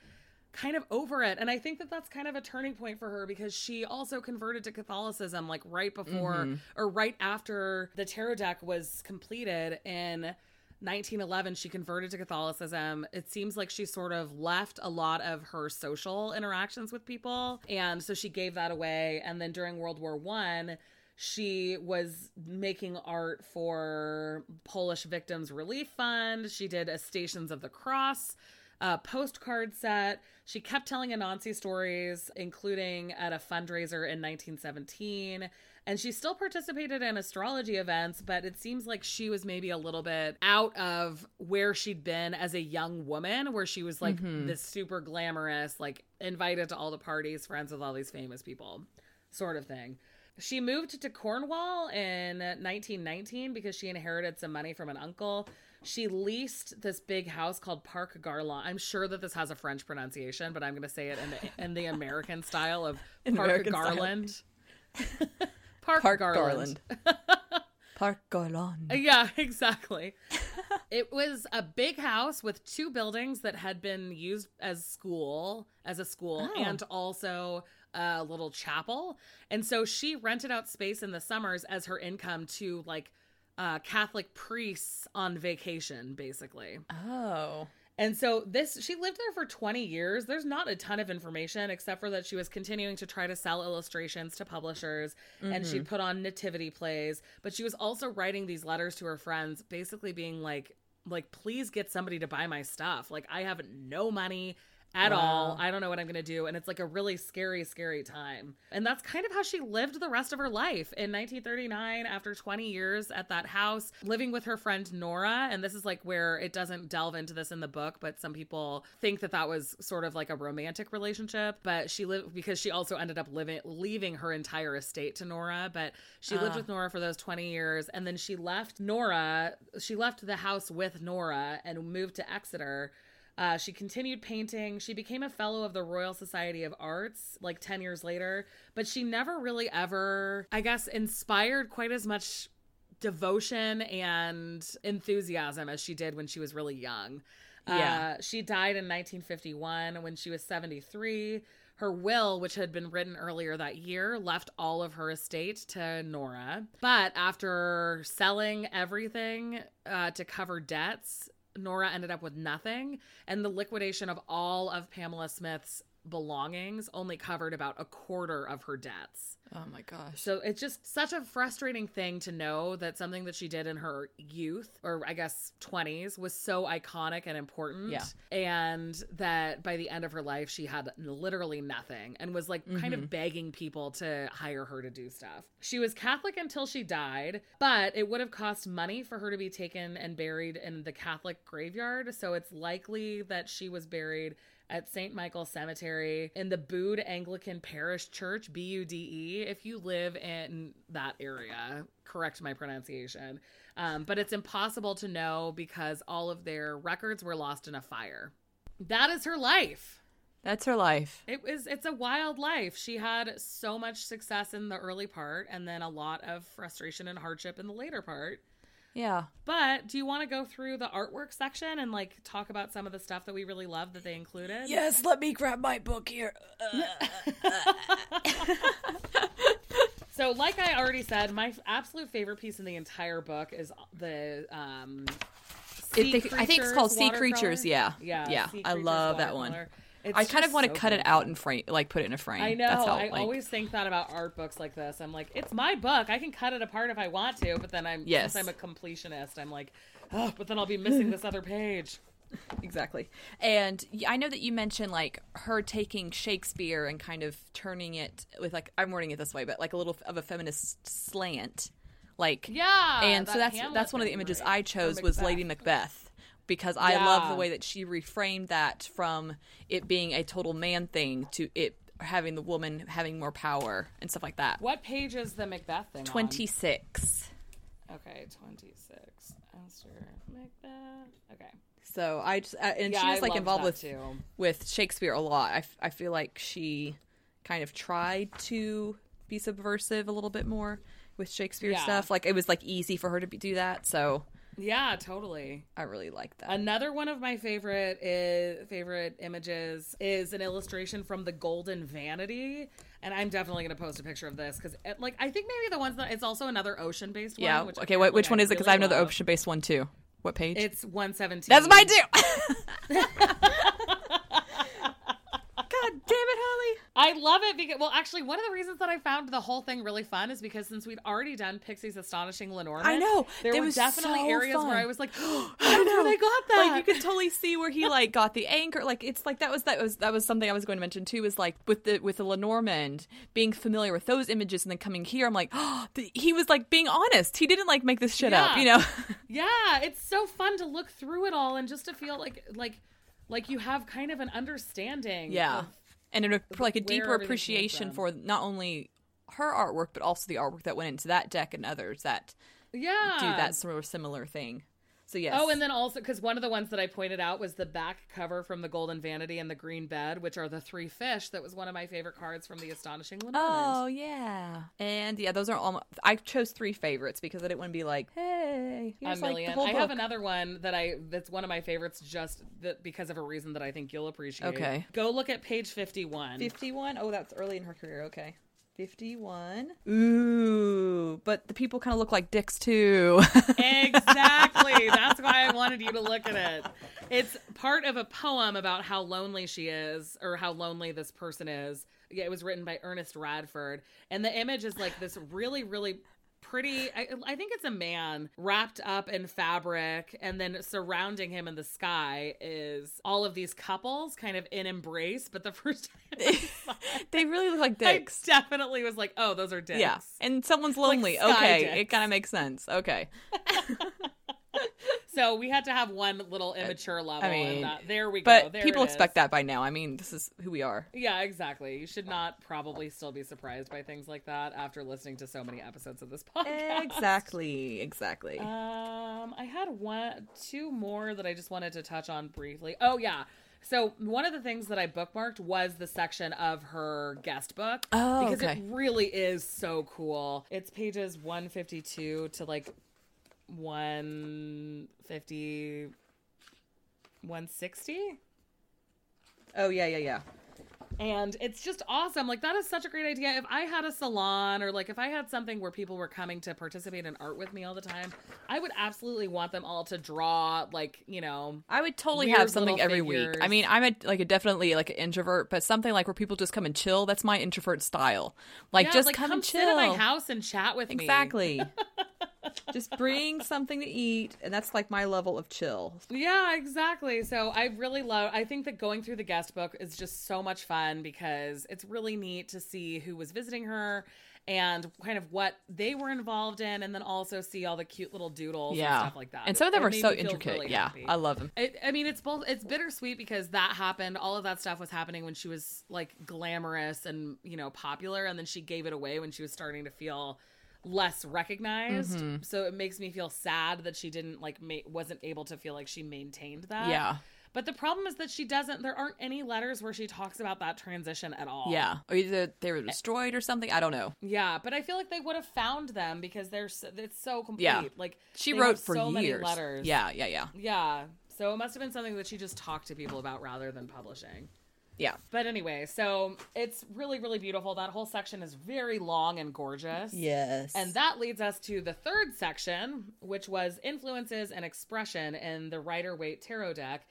kind of over it. And I think that that's kind of a turning point for her, because she also converted to Catholicism like right before mm-hmm. or right after the tarot deck was completed in nineteen eleven. She converted to Catholicism. It seems like she sort of left a lot of her social interactions with people. And so she gave that away. And then during World War One, she was making art for Polish Victims Relief Fund. She did a Stations of the Cross a postcard set. She kept telling Anansi stories, including at a fundraiser in nineteen seventeen. And she still participated in astrology events, but it seems like she was maybe a little bit out of where she'd been as a young woman, where she was like mm-hmm. this super glamorous, like invited to all the parties, friends with all these famous people sort of thing. She moved to Cornwall in nineteen nineteen because she inherited some money from an uncle. She leased this big house called Parc Garland. I'm sure that this has a French pronunciation, but I'm going to say it in the in the American style of Parc Garland. Parc, Parc Garland. Garland. Parc Garland. Yeah, exactly. It was a big house with two buildings that had been used as school, as a school, oh. and also a little chapel. And so she rented out space in the summers as her income to like Uh, Catholic priests on vacation, basically. Oh. And so this, she lived there for twenty years. There's not a ton of information except for that she was continuing to try to sell illustrations to publishers mm-hmm. and she'd put on nativity plays, but she was also writing these letters to her friends, basically being like, like, please get somebody to buy my stuff. Like, I have no money at wow. all. I don't know what I'm going to do. And it's like a really scary, scary time. And that's kind of how she lived the rest of her life. In nineteen thirty-nine, after twenty years at that house, living with her friend Nora. And this is like where it doesn't delve into this in the book, but some people think that that was sort of like a romantic relationship. But she lived, because she also ended up living, leaving her entire estate to Nora. But she uh. lived with Nora for those twenty years. And then she left Nora. She left the house with Nora and moved to Exeter. Uh, she continued painting. She became a fellow of the Royal Society of Arts like ten years later, but she never really ever, I guess, inspired quite as much devotion and enthusiasm as she did when she was really young. Yeah. Uh, she died in nineteen fifty-one when she was seventy-three. Her will, which had been written earlier that year, left all of her estate to Nora. But after selling everything uh, to cover debts, Nora ended up with nothing, and the liquidation of all of Pamela Smith's belongings only covered about a quarter of her debts. Oh my gosh. So it's just such a frustrating thing to know that something that she did in her youth, or I guess twenties, was so iconic and important. Yeah. And that by the end of her life, she had literally nothing and was like mm-hmm. kind of begging people to hire her to do stuff. She was Catholic until she died, but it would have cost money for her to be taken and buried in the Catholic graveyard. So it's likely that she was buried at Saint Michael's Cemetery in the Bude Anglican Parish Church, B U D E, if you live in that area. Correct my pronunciation. Um, but it's impossible to know because all of their records were lost in a fire. That is her life. That's her life. It was, it's a wild life. She had so much success in the early part and then a lot of frustration and hardship in the later part. Yeah. But do you want to go through the artwork section and like talk about some of the stuff that we really love that they included? Yes, let me grab my book here. So like I already said, my absolute favorite piece in the entire book is the um, sea it, they, I think it's called Sea Creatures. Yeah. Yeah. Yeah. I love that one. It's I kind of want so to cut cool. it out and frame, like put it in a frame. I know. That's how, I like, always think that about art books like this. I'm like, it's my book. I can cut it apart if I want to. But then I'm, yes. since I'm a completionist, I'm like, oh, but then I'll be missing this other page. Exactly. And I know that you mentioned like her taking Shakespeare and kind of turning it with like, I'm wording it this way, but like a little of a feminist slant. Like, yeah. And that so that's, Hamlet that's one of the images right? I chose was Lady Macbeth. Because I yeah. love the way that she reframed that from it being a total man thing to it having the woman having more power and stuff like that. What page is the Macbeth thing twenty-six. On? Okay, twenty-six. Esther Macbeth. Okay. So I just, uh, and yeah, she was like involved with, with Shakespeare a lot. I, f- I feel like she kind of tried to be subversive a little bit more with Shakespeare yeah. stuff. Like it was like easy for her to be, do that. So. Yeah, totally. I really like that. Another one of my favorite is, favorite images is an illustration from The Golden Vanity. And I'm definitely going to post a picture of this because, like, I think maybe the ones that it's also another ocean-based one. Yeah. Which okay, wait, which one is it? Because I know the ocean-based one too. What page? It's one seventeen. That's mine too. God damn it, Holly. I love it because, well, actually, one of the reasons that I found the whole thing really fun is because since we'd already done Pixie's Astonishing Lenormand, I know there were definitely so areas fun. Where I was like, oh, I don't know where they got that. Like you could totally see where he like got the anchor. Like it's like that was that was that was something I was going to mention too. Is like with the with the Lenormand being familiar with those images and then coming here, I'm like, oh, the, he was like being honest. He didn't like make this shit yeah. up, you know? Yeah, it's so fun to look through it all and just to feel like like. Like you have kind of an understanding. Yeah. Of and an, like a deeper appreciation for not only her artwork, but also the artwork that went into that deck and others that yeah. do that sort of similar thing. So, yes. Oh, and then also, because one of the ones that I pointed out was the back cover from The Golden Vanity and The Green Bed, which are the three fish. That was one of my favorite cards from The Astonishing Lenormand. Oh, yeah. And yeah, those are all, my, I chose three favorites because I didn't want to be like, hey, here's a million. Like the whole book. I have another one that I, that's one of my favorites just that, because of a reason that I think you'll appreciate. Okay. Go look at page fifty-one. fifty-one? Oh, that's early in her career. Okay. fifty-one. Ooh, but the people kind of look like dicks too. Exactly. That's why I wanted you to look at it. It's part of a poem about how lonely she is or how lonely this person is. It was written by Ernest Radford. And the image is like this really, really pretty. I, I think it's a man wrapped up in fabric, and then surrounding him in the sky is all of these couples kind of in embrace. But the first time they really look like dicks. I definitely was like, oh, those are dicks. Yeah. And someone's lonely. Like okay. Dicks. It kind of makes sense. Okay. So we had to have one little immature level. I mean, and that, there we but go. But people expect that by now. I mean, this is who we are. Yeah, exactly. You should not probably still be surprised by things like that after listening to so many episodes of this podcast. Exactly. Exactly. Um, I had one, two more that I just wanted to touch on briefly. Oh, yeah. So one of the things that I bookmarked was the section of her guest book. Oh, because okay. It really is so cool. It's pages one fifty-two to like one fifty, one sixty. Oh, yeah, yeah, yeah. And it's just awesome. Like, that is such a great idea. If I had a salon or, like, if I had something where people were coming to participate in art with me all the time, I would absolutely want them all to draw, like, you know. I would totally have something every figures. Week. I mean, I'm, a, like, a definitely, like, an introvert, but something, like, where people just come and chill. That's my introvert style. Like, yeah, just like, come, come chill. Sit at my house and chat with exactly. me. Exactly. Just bring something to eat, and that's like my level of chill. Yeah, exactly. So I really love, I think that going through the guest book is just so much fun because it's really neat to see who was visiting her and kind of what they were involved in, and then also see all the cute little doodles yeah. and stuff like that. And some of them it are so intricate. Really yeah, happy. I love them. It, I mean, it's both. It's bittersweet because that happened. All of that stuff was happening when she was like glamorous and, you know, popular, and then she gave it away when she was starting to feel less recognized. Mm-hmm. So it makes me feel sad that she didn't like ma- wasn't able to feel like she maintained that. Yeah. But the problem is that she doesn't, there aren't any letters where she talks about that transition at all. Yeah. Or either they were destroyed or something. I don't know. Yeah. But I feel like they would have found them because they're, so, it's so complete. Yeah. Like, she wrote for so years. Many letters. Yeah. Yeah. Yeah. Yeah. So it must have been something that she just talked to people about rather than publishing. Yeah. But anyway, so it's really, really beautiful. That whole section is very long and gorgeous. Yes. And that leads us to the third section, which was influences and expression in the Rider-Waite tarot deck.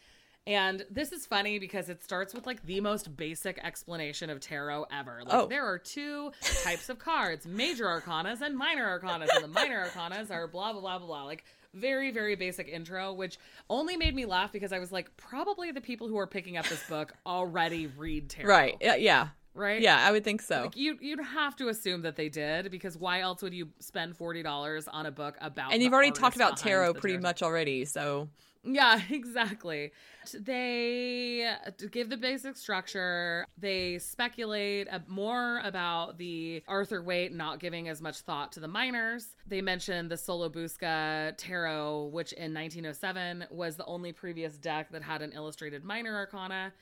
And this is funny because it starts with like the most basic explanation of tarot ever. Like, oh. There are two types of cards, major arcanas and minor arcanas. And the minor arcanas are blah, blah, blah, blah. Like, very, very basic intro, which only made me laugh because I was like, probably the people who are picking up this book already read tarot. Right. Yeah. Yeah. Right? Yeah, I would think so. Like, you, you'd have to assume that they did, because why else would you spend forty dollars on a book about... And you've already talked about tarot pretty much already, so... Yeah, exactly. They give the basic structure. They speculate more about the Arthur Waite not giving as much thought to the minors. They mention the Sola Busca tarot, which in nineteen oh seven was the only previous deck that had an illustrated minor arcana.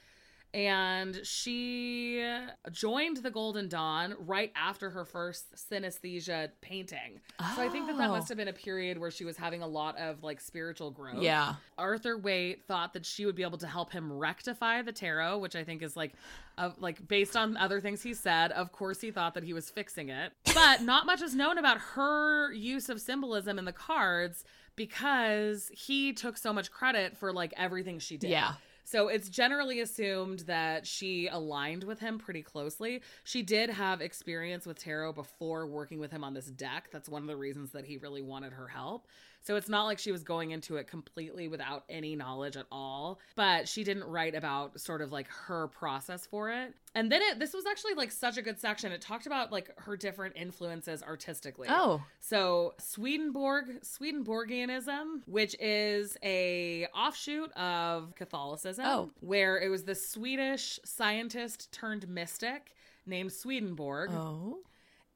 And she joined the Golden Dawn right after her first synesthesia painting. Oh. So I think that that must have been a period where she was having a lot of like spiritual growth. Yeah. Arthur Waite thought that she would be able to help him rectify the tarot, which I think is like, uh, like based on other things he said, of course he thought that he was fixing it. But not much is known about her use of symbolism in the cards because he took so much credit for like everything she did. Yeah. So it's generally assumed that she aligned with him pretty closely. She did have experience with tarot before working with him on this deck. That's one of the reasons that he really wanted her help. So it's not like she was going into it completely without any knowledge at all, but she didn't write about sort of like her process for it. And then it, this was actually like such a good section. It talked about like her different influences artistically. Oh. So Swedenborg, Swedenborgianism, which is a offshoot of Catholicism, oh. where it was the Swedish scientist turned mystic named Swedenborg. Oh.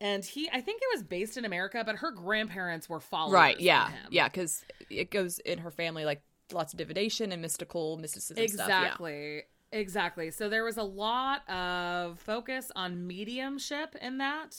And he, I think it was based in America, but her grandparents were followers. Right, yeah, him. Yeah, because it goes in her family, like, lots of divination and mystical mysticism exactly, stuff. Exactly, yeah. Exactly. So there was a lot of focus on mediumship in that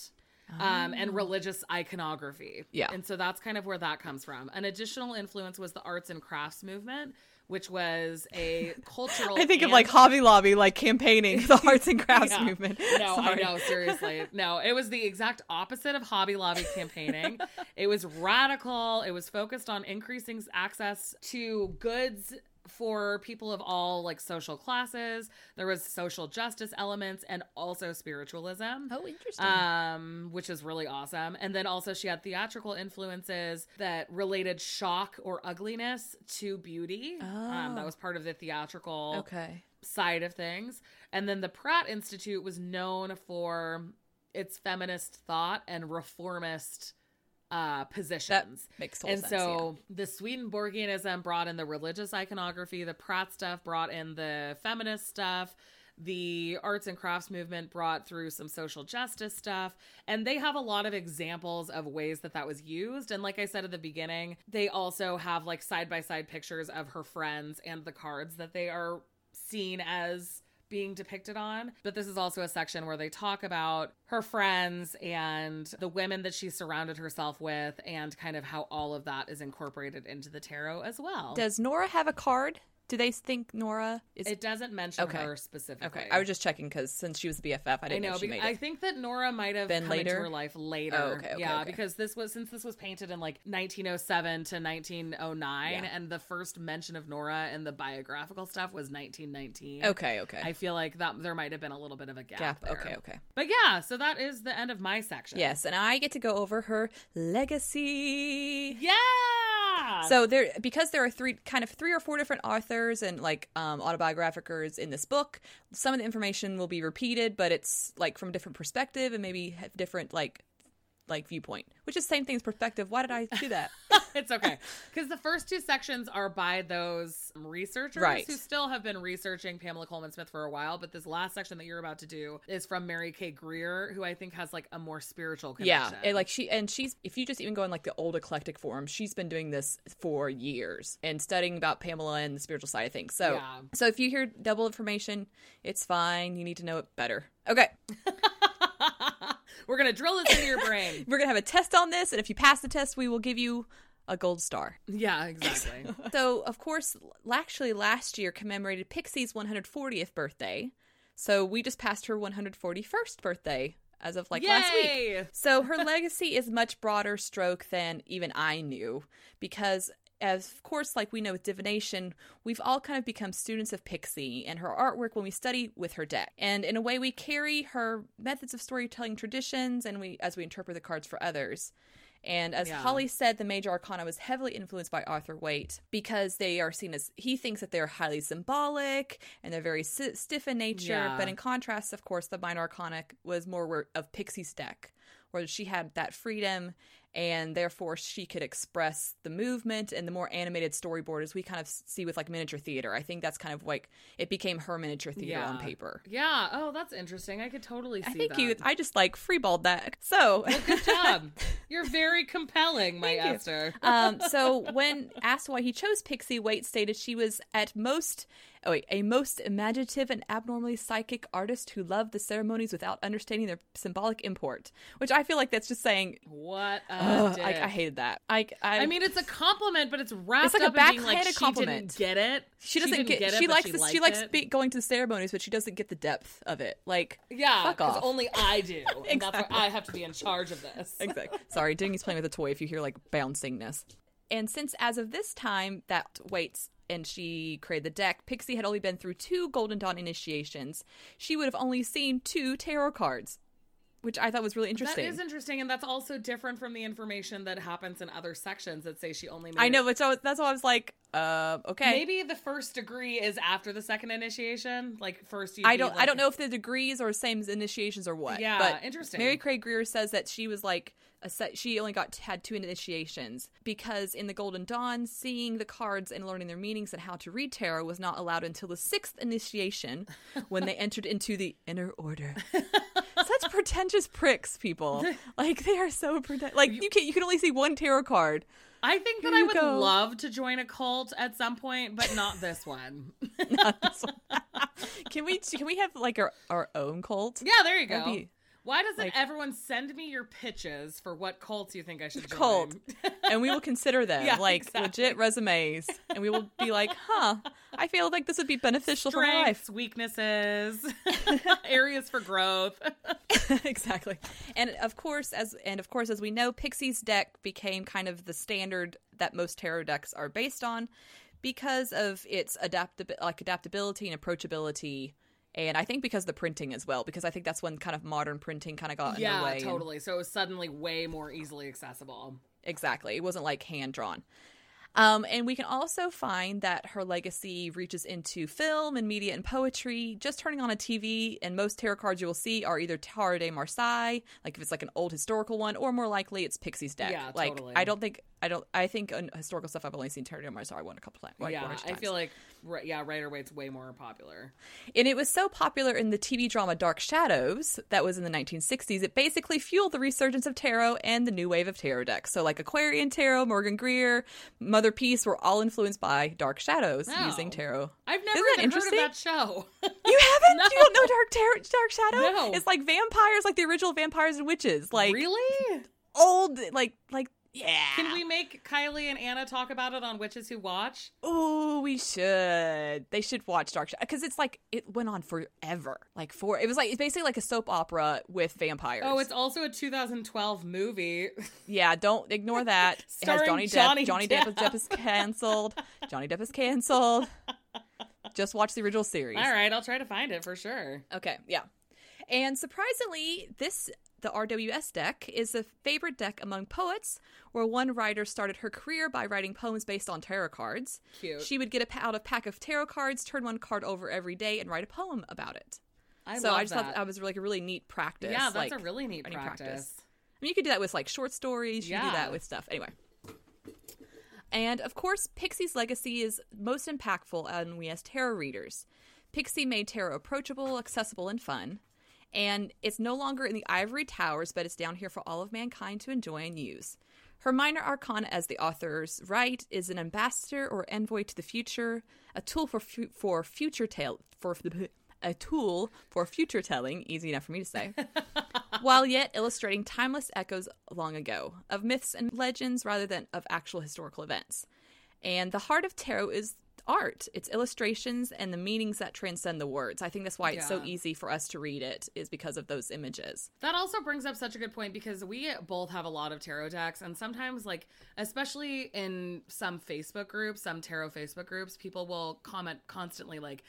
oh. um, and religious iconography. Yeah. And so that's kind of where that comes from. An additional influence was the arts and crafts movement, which was a cultural... I think and- of, like, Hobby Lobby, like, campaigning the arts and crafts yeah. movement. No, Sorry. I know, seriously. No, it was the exact opposite of Hobby Lobby campaigning. It was radical. It was focused on increasing access to goods for people of all, like, social classes. There was social justice elements and also spiritualism. Oh, interesting. Um, which is really awesome. And then also she had theatrical influences that related shock or ugliness to beauty. Oh. Um, that was part of the theatrical okay. side of things. And then the Pratt Institute was known for its feminist thought and reformist Uh, positions. That makes total and sense. And so yeah. the Swedenborgianism brought in the religious iconography, the Pratt stuff brought in the feminist stuff, the arts and crafts movement brought through some social justice stuff. And they have a lot of examples of ways that that was used. And like I said at the beginning, they also have like side-by-side pictures of her friends and the cards that they are seen as being depicted on. But this is also a section where they talk about her friends and the women that she surrounded herself with and kind of how all of that is incorporated into the tarot as well. Does Nora have a card? Do they think Nora is... It doesn't mention okay. her specifically. Okay, I was just checking because since she was the B F F, I didn't I know, know she made it. I think that Nora might have been come later? Into her life later. Oh, okay, okay, yeah, okay. Because this was since this was painted in like nineteen oh seven to nineteen oh nine, yeah. and the first mention of Nora in the biographical stuff was nineteen nineteen. Okay, okay. I feel like that there might have been a little bit of a gap. Gap. There. Okay, okay. But yeah, so that is the end of my section. Yes, and I get to go over her legacy. Yeah. So there, because there are three kind of three or four different authors and like um, autobiographers in this book, some of the information will be repeated, but it's like from a different perspective and maybe have different like like viewpoint, which is same thing as perspective. Why did I do that? It's okay. Because the first two sections are by those researchers right. who still have been researching Pamela Colman Smith for a while. But this last section that you're about to do is from Mary Kay Greer, who I think has like a more spiritual connection. Yeah. And like she, and she's, if you just even go in like the old eclectic forum, she's been doing this for years and studying about Pamela and the spiritual side of things. So, yeah. so if you hear double information, it's fine. You need to know it better. Okay. We're going to drill this into your brain. We're going to have a test on this. And if you pass the test, we will give you a gold star. Yeah, exactly. So, of course, actually last year commemorated Pixie's one hundred fortieth birthday. So we just passed her one hundred forty-first birthday as of like Yay! Last week. So her legacy is much broader stroke than even I knew because... As, of course, like we know with divination, we've all kind of become students of Pixie and her artwork when we study with her deck. And in a way, we carry her methods of storytelling traditions and we as we interpret the cards for others. And as yeah. Holly said, the major arcana was heavily influenced by Arthur Waite because they are seen as, he thinks that they're highly symbolic and they're very si- stiff in nature. Yeah. But in contrast, of course, the minor arcana was more of Pixie's deck, where she had that freedom and therefore she could express the movement and the more animated storyboard as we kind of see with like miniature theater. I think that's kind of like it became her miniature theater yeah. on paper. Yeah. Oh, that's interesting. I could totally see that. I think that. you, I just like freeballed that. So. Well, good job. You're very compelling, my Esther. um, so when asked why he chose Pixie, Waite stated she was at most... Oh, wait, a most imaginative and abnormally psychic artist who loved the ceremonies without understanding their symbolic import, which I feel like that's just saying what. Uh, I, I hated that. I, I I mean, it's a compliment, but it's wrapped it's like up a in being like she compliment. Didn't get it. She doesn't she get, get. She it, likes. She, the, she likes be, going to the ceremonies, but she doesn't get the depth of it. Like yeah, fuck off. Only I do. Exactly. And that's why I have to be in charge of this. Exactly. Sorry, Dingy's playing with a toy. If you hear like bouncingness, and since as of this time that Waite's. And she created the deck, Pixie had only been through two Golden Dawn initiations. She would have only seen two tarot cards, which I thought was really interesting. That is interesting, and that's also different from the information that happens in other sections that say she only made I know, but so that's why I was like, uh, okay. Maybe the first degree is after the second initiation? Like, first you I don't like- I don't know if the degrees are the same as initiations or what. Yeah, but interesting. Mary Kay Greer says that she was like, A set, she only got had two initiations because in the Golden Dawn, seeing the cards and learning their meanings and how to read tarot was not allowed until the sixth initiation when they entered into the inner order. Such pretentious pricks, people. Like, they are so pretentious. Like, you can you can only see one tarot card. I think that I would go. love to join a cult at some point, but not this one. Not this one. Can we, can we have, like, our, our own cult? Yeah, there you go. Why doesn't like, everyone send me your pitches for what cults you think I should join? Cult. And we will consider them yeah, like exactly. legit resumes. And we will be like, huh, I feel like this would be beneficial Strengths, for my life. Weaknesses, areas for growth. Exactly. And of course, as and of course, as we know, Pixie's deck became kind of the standard that most tarot decks are based on because of its adaptab- like adaptability and approachability. And I think because of the printing as well, because I think that's when kind of modern printing kind of got yeah, in the way. Yeah, totally. And... So it was suddenly way more easily accessible. Exactly. It wasn't like hand-drawn. Um, and we can also find that her legacy reaches into film and media and poetry. Just turning on a T V and most tarot cards you will see are either Tarot de Marseille, like if it's like an old historical one, or more likely it's Pixie's deck. Yeah, like, totally. I don't think, I don't, I think on historical stuff I've only seen Tarot de Marseille one a couple times. Like, yeah, I feel like, yeah, Rider-Waite's way more popular. And it was so popular in the T V drama Dark Shadows that was in the nineteen sixties, it basically fueled the resurgence of tarot and the new wave of tarot decks. So like Aquarian Tarot, Morgan Greer, Mother Piece were all influenced by Dark Shadows no. using tarot. I've never even heard of that show. You haven't? No. You don't know Dark Tar- Dark Shadow? No. It's like vampires, like the original vampires and witches. Like really old, like like yeah. Can we make Kylie and Anna talk about it on Witches Who Watch? Oh, we should. They should watch Dark Shadow because it's like it went on forever. Like for it was like it's basically like a soap opera with vampires. Oh, it's also a two thousand twelve movie. Yeah, don't ignore that. It has Johnny, Johnny Depp. Johnny Depp. Depp is canceled. Johnny Depp is canceled. Just watch the original series. All right, I'll try to find it for sure. Okay, yeah. And surprisingly, this. The R W S deck is a favorite deck among poets, where one writer started her career by writing poems based on tarot cards. Cute. She would get out a pack of tarot cards, turn one card over every day, and write a poem about it. I so love I just that. thought that was like a really neat practice. Yeah, that's like, a really neat practice. practice. mean, you could do that with like short stories. You yeah. could do that with stuff. Anyway. And of course, Pixie's legacy is most impactful on we as tarot readers. Pixie made tarot approachable, accessible, and fun. And it's no longer in the ivory towers, but it's down here for all of mankind to enjoy and use. Her minor arcana, as the authors write, is an ambassador or envoy to the future, a tool for fu- for future tale for a tool for future telling, easy enough for me to say, while yet illustrating timeless echoes long ago of myths and legends rather than of actual historical events. And the heart of tarot is art. It's illustrations and the meanings that transcend the words. I think that's why it's yeah. so easy for us to read it, is because of those images. That also brings up such a good point, because we both have a lot of tarot decks, and sometimes, like, especially in some Facebook groups, some tarot Facebook groups, people will comment constantly, like,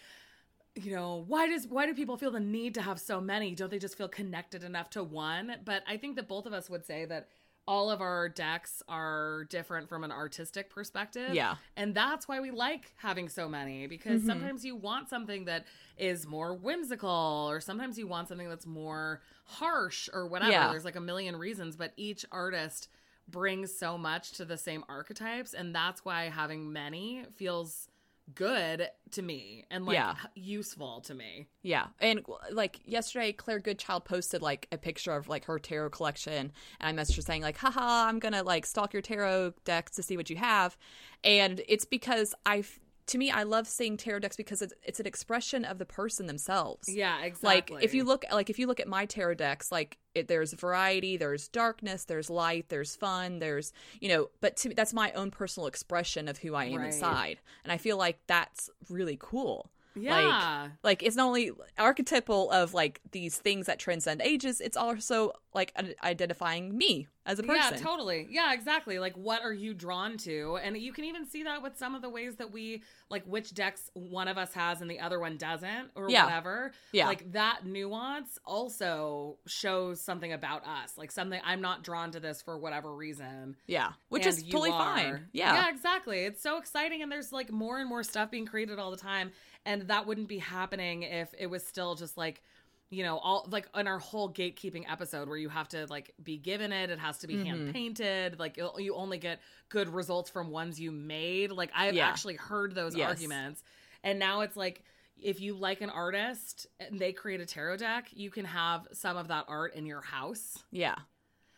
you know, why does why do people feel the need to have so many? Don't they just feel connected enough to one? But I think that both of us would say that all of our decks are different from an artistic perspective. Yeah. And that's why we like having so many, because mm-hmm. sometimes you want something that is more whimsical, or sometimes you want something that's more harsh or whatever. Yeah. There's like a million reasons, but each artist brings so much to the same archetypes. And that's why having many feels good to me and like yeah. useful to me. Yeah. And like yesterday, Claire Goodchild posted like a picture of like her tarot collection, and I messaged her saying like, haha, I'm gonna like stalk your tarot decks to see what you have. And it's because I've to me, I love seeing tarot decks because it's, it's an expression of the person themselves. Yeah, exactly. Like if you look, like if you look at my tarot decks, like it, there's variety, there's darkness, there's light, there's fun, there's, you know. But to me, that's my own personal expression of who I am right. inside, and I feel like that's really cool. Yeah, like, like it's not only archetypal of like these things that transcend ages, it's also like identifying me as a person. Yeah, totally. Yeah, exactly. Like, what are you drawn to? And you can even see that with some of the ways that we like which decks one of us has and the other one doesn't, or yeah. whatever. Yeah, like that nuance also shows something about us. Like something, I'm not drawn to this for whatever reason. Yeah, which is totally are. fine. Yeah, yeah, exactly. It's so exciting, and there's like more and more stuff being created all the time. And that wouldn't be happening if it was still just like, you know, all like on our whole gatekeeping episode where you have to like be given it. It has to be mm-hmm. hand painted. Like you only get good results from ones you made. Like I've yeah. actually heard those yes. arguments. And now it's like, if you like an artist and they create a tarot deck, you can have some of that art in your house. Yeah.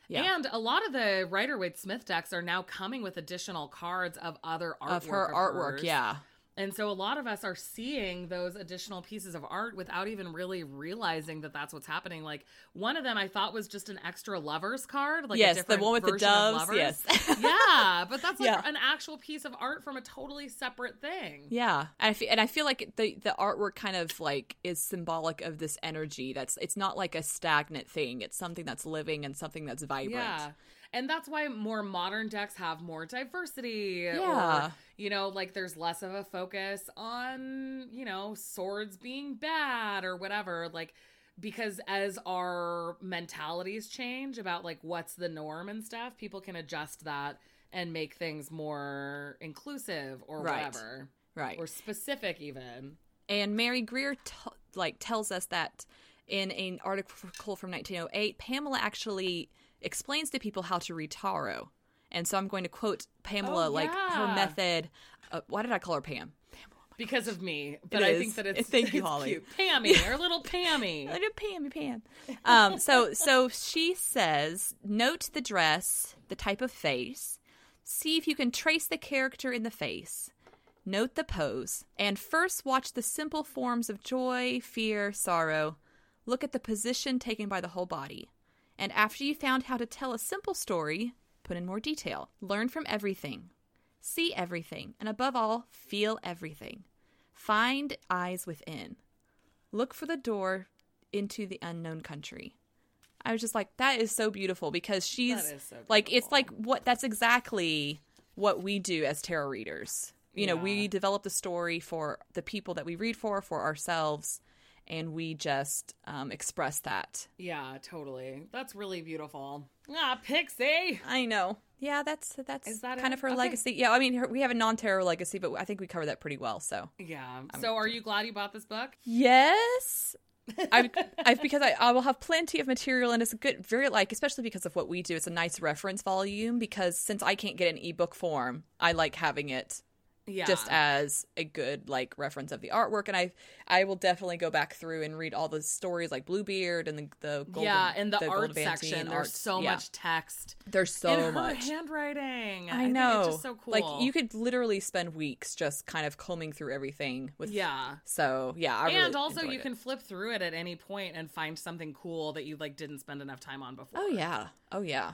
Yeah. And a lot of the Rider-Waite-Smith decks are now coming with additional cards of other artwork. Of her of artwork. Hers. Yeah. And so a lot of us are seeing those additional pieces of art without even really realizing that that's what's happening. Like one of them I thought was just an extra lovers card. Like yes, a different the one with the doves. Yes. yeah, but that's like yeah. an actual piece of art from a totally separate thing. Yeah. And I feel, and I feel like the, the artwork kind of like is symbolic of this energy. That's It's not like a stagnant thing. It's something that's living and something that's vibrant. Yeah. And that's why more modern decks have more diversity. Yeah. Or, you know, like there's less of a focus on, you know, swords being bad or whatever. Like, because as our mentalities change about like what's the norm and stuff, people can adjust that and make things more inclusive or right. whatever. Right. Or specific even. And Mary Greer t- like tells us that in an article from nineteen oh eight, Pamela actually explains to people how to read tarot. And so I'm going to quote Pamela, oh, yeah. like her method. Uh, why did I call her Pam? Pamela. Oh because of me. But it I is. think that it's, Thank you, it's Holly. Cute. Pammy, our little Pammy. Little Pammy Pam. Um, so, so she says, note the dress, the type of face. See if you can trace the character in the face. Note the pose. And first watch the simple forms of joy, fear, sorrow. Look at the position taken by the whole body. And after you found how to tell a simple story, put in more detail. Learn from everything. See everything. And above all, feel everything. Find eyes within. Look for the door into the unknown country. I was just like, that is so beautiful, because she's so beautiful. Like, it's like what that's exactly what we do as tarot readers. You yeah. know, we develop the story for the people that we read for, for ourselves. And we just um, express that. Yeah, totally. That's really beautiful. Ah, Pixie. I know. Yeah, that's that's Is that kind it? of her okay. legacy. Yeah, I mean, her, we have a non-terror legacy, but I think we cover that pretty well. So yeah. I'm so, are you glad you bought this book? Yes. I've, I've because I, I will have plenty of material, and it's a good, very like, especially because of what we do, it's a nice reference volume, because since I can't get an ebook form, I like having it yeah. just as a good like reference of the artwork. And I I will definitely go back through and read all the stories like Bluebeard and the, the Golden Yeah, and the, the art section. There's art, so yeah. much text. There's so and her much handwriting. I, I know. Think it's just so cool. Like you could literally spend weeks just kind of combing through everything with Yeah. So yeah, I And really also you it. can flip through it at any point and find something cool that you like didn't spend enough time on before. Oh yeah. Oh yeah.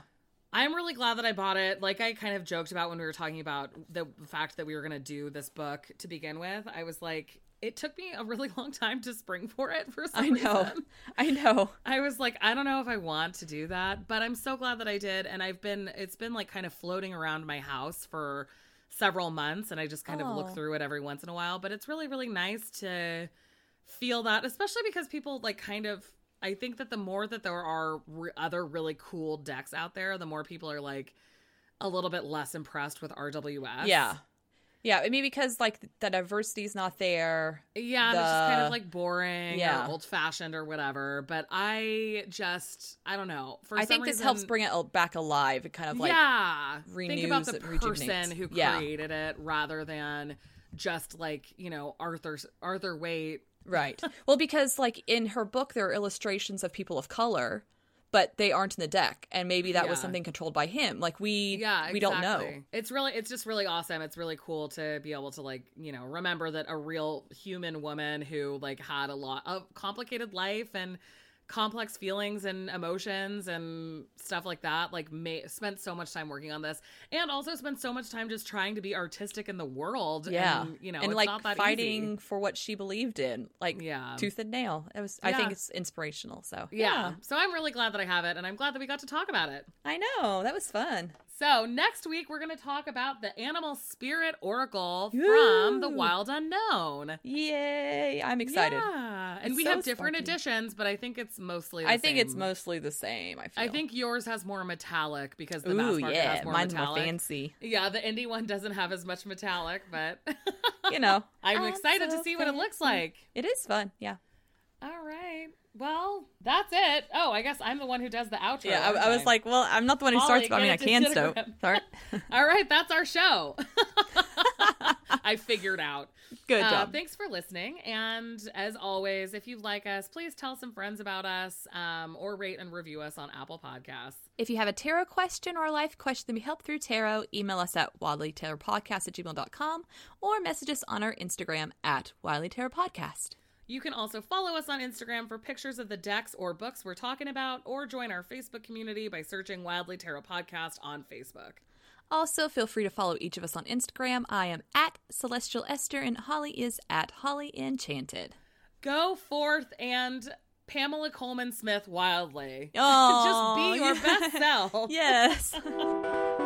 I'm really glad that I bought it. Like I kind of joked about when we were talking about the fact that we were going to do this book to begin with. I was like, it took me a really long time to spring for it for some I know. reason. I know. I was like, I don't know if I want to do that, but I'm so glad that I did. And I've been, it's been like kind of floating around my house for several months, and I just kind oh. of look through it every once in a while. But it's really, really nice to feel that, especially because people like kind of, I think that the more that there are re- other really cool decks out there, the more people are like a little bit less impressed with R W S. Yeah. Yeah. I mean, because like the diversity is not there. Yeah. The... It's just kind of like boring yeah. or old fashioned or whatever. But I just, I don't know. For I some think this reason, helps bring it back alive. It kind of like yeah. renews. Think about the person who yeah. created it rather than just like, you know, Arthur, Arthur Waite. Right. Well, because like in her book, there are illustrations of people of color, but they aren't in the deck. And maybe that yeah. was something controlled by him. Like we, yeah, exactly. we don't know. It's really, it's just really awesome. It's really cool to be able to like, you know, remember that a real human woman who like had a lot of complicated life and complex feelings and emotions and stuff like that, like may, spent so much time working on this, and also spent so much time just trying to be artistic in the world. Yeah. And, you know, and it's like not that fighting easy. For what she believed in, like yeah. tooth and nail. It was, yeah. I think it's inspirational. So yeah. yeah. So I'm really glad that I have it, and I'm glad that we got to talk about it. I know. That was fun. So next week, we're going to talk about the Animal Spirit Oracle Ooh. From The Wild Unknown. Yay. I'm excited. Yeah. And it's we so have different spunky. editions, but I think it's mostly the I same. I think it's mostly the same, I feel. I think yours has more metallic because the Ooh, mass market yeah. has more Mine's metallic. Mine's more fancy. Yeah, the indie one doesn't have as much metallic, but... you know. I'm, I'm excited so to see fancy. What it looks like. It is fun, yeah. All right. Well, that's it. Oh, I guess I'm the one who does the outro. Yeah, I, I was like, well, I'm not the one who starts, but I mean, I can start. All right, that's our show. I figured out. Good uh, job. Thanks for listening. And as always, if you like us, please tell some friends about us um, or rate and review us on Apple Podcasts. If you have a tarot question or a life question that we help through tarot, email us at wildly tarot podcast at gmail dot com or message us on our Instagram at wildly tarot podcast. You can also follow us on Instagram for pictures of the decks or books we're talking about, or join our Facebook community by searching Wildly Tarot Podcast on Facebook. Also, feel free to follow each of us on Instagram. I am at Celestial Esther, and Holly is at Holly Enchanted. Go forth and Pamela Colman Smith wildly. Oh, just be your best self. Yes.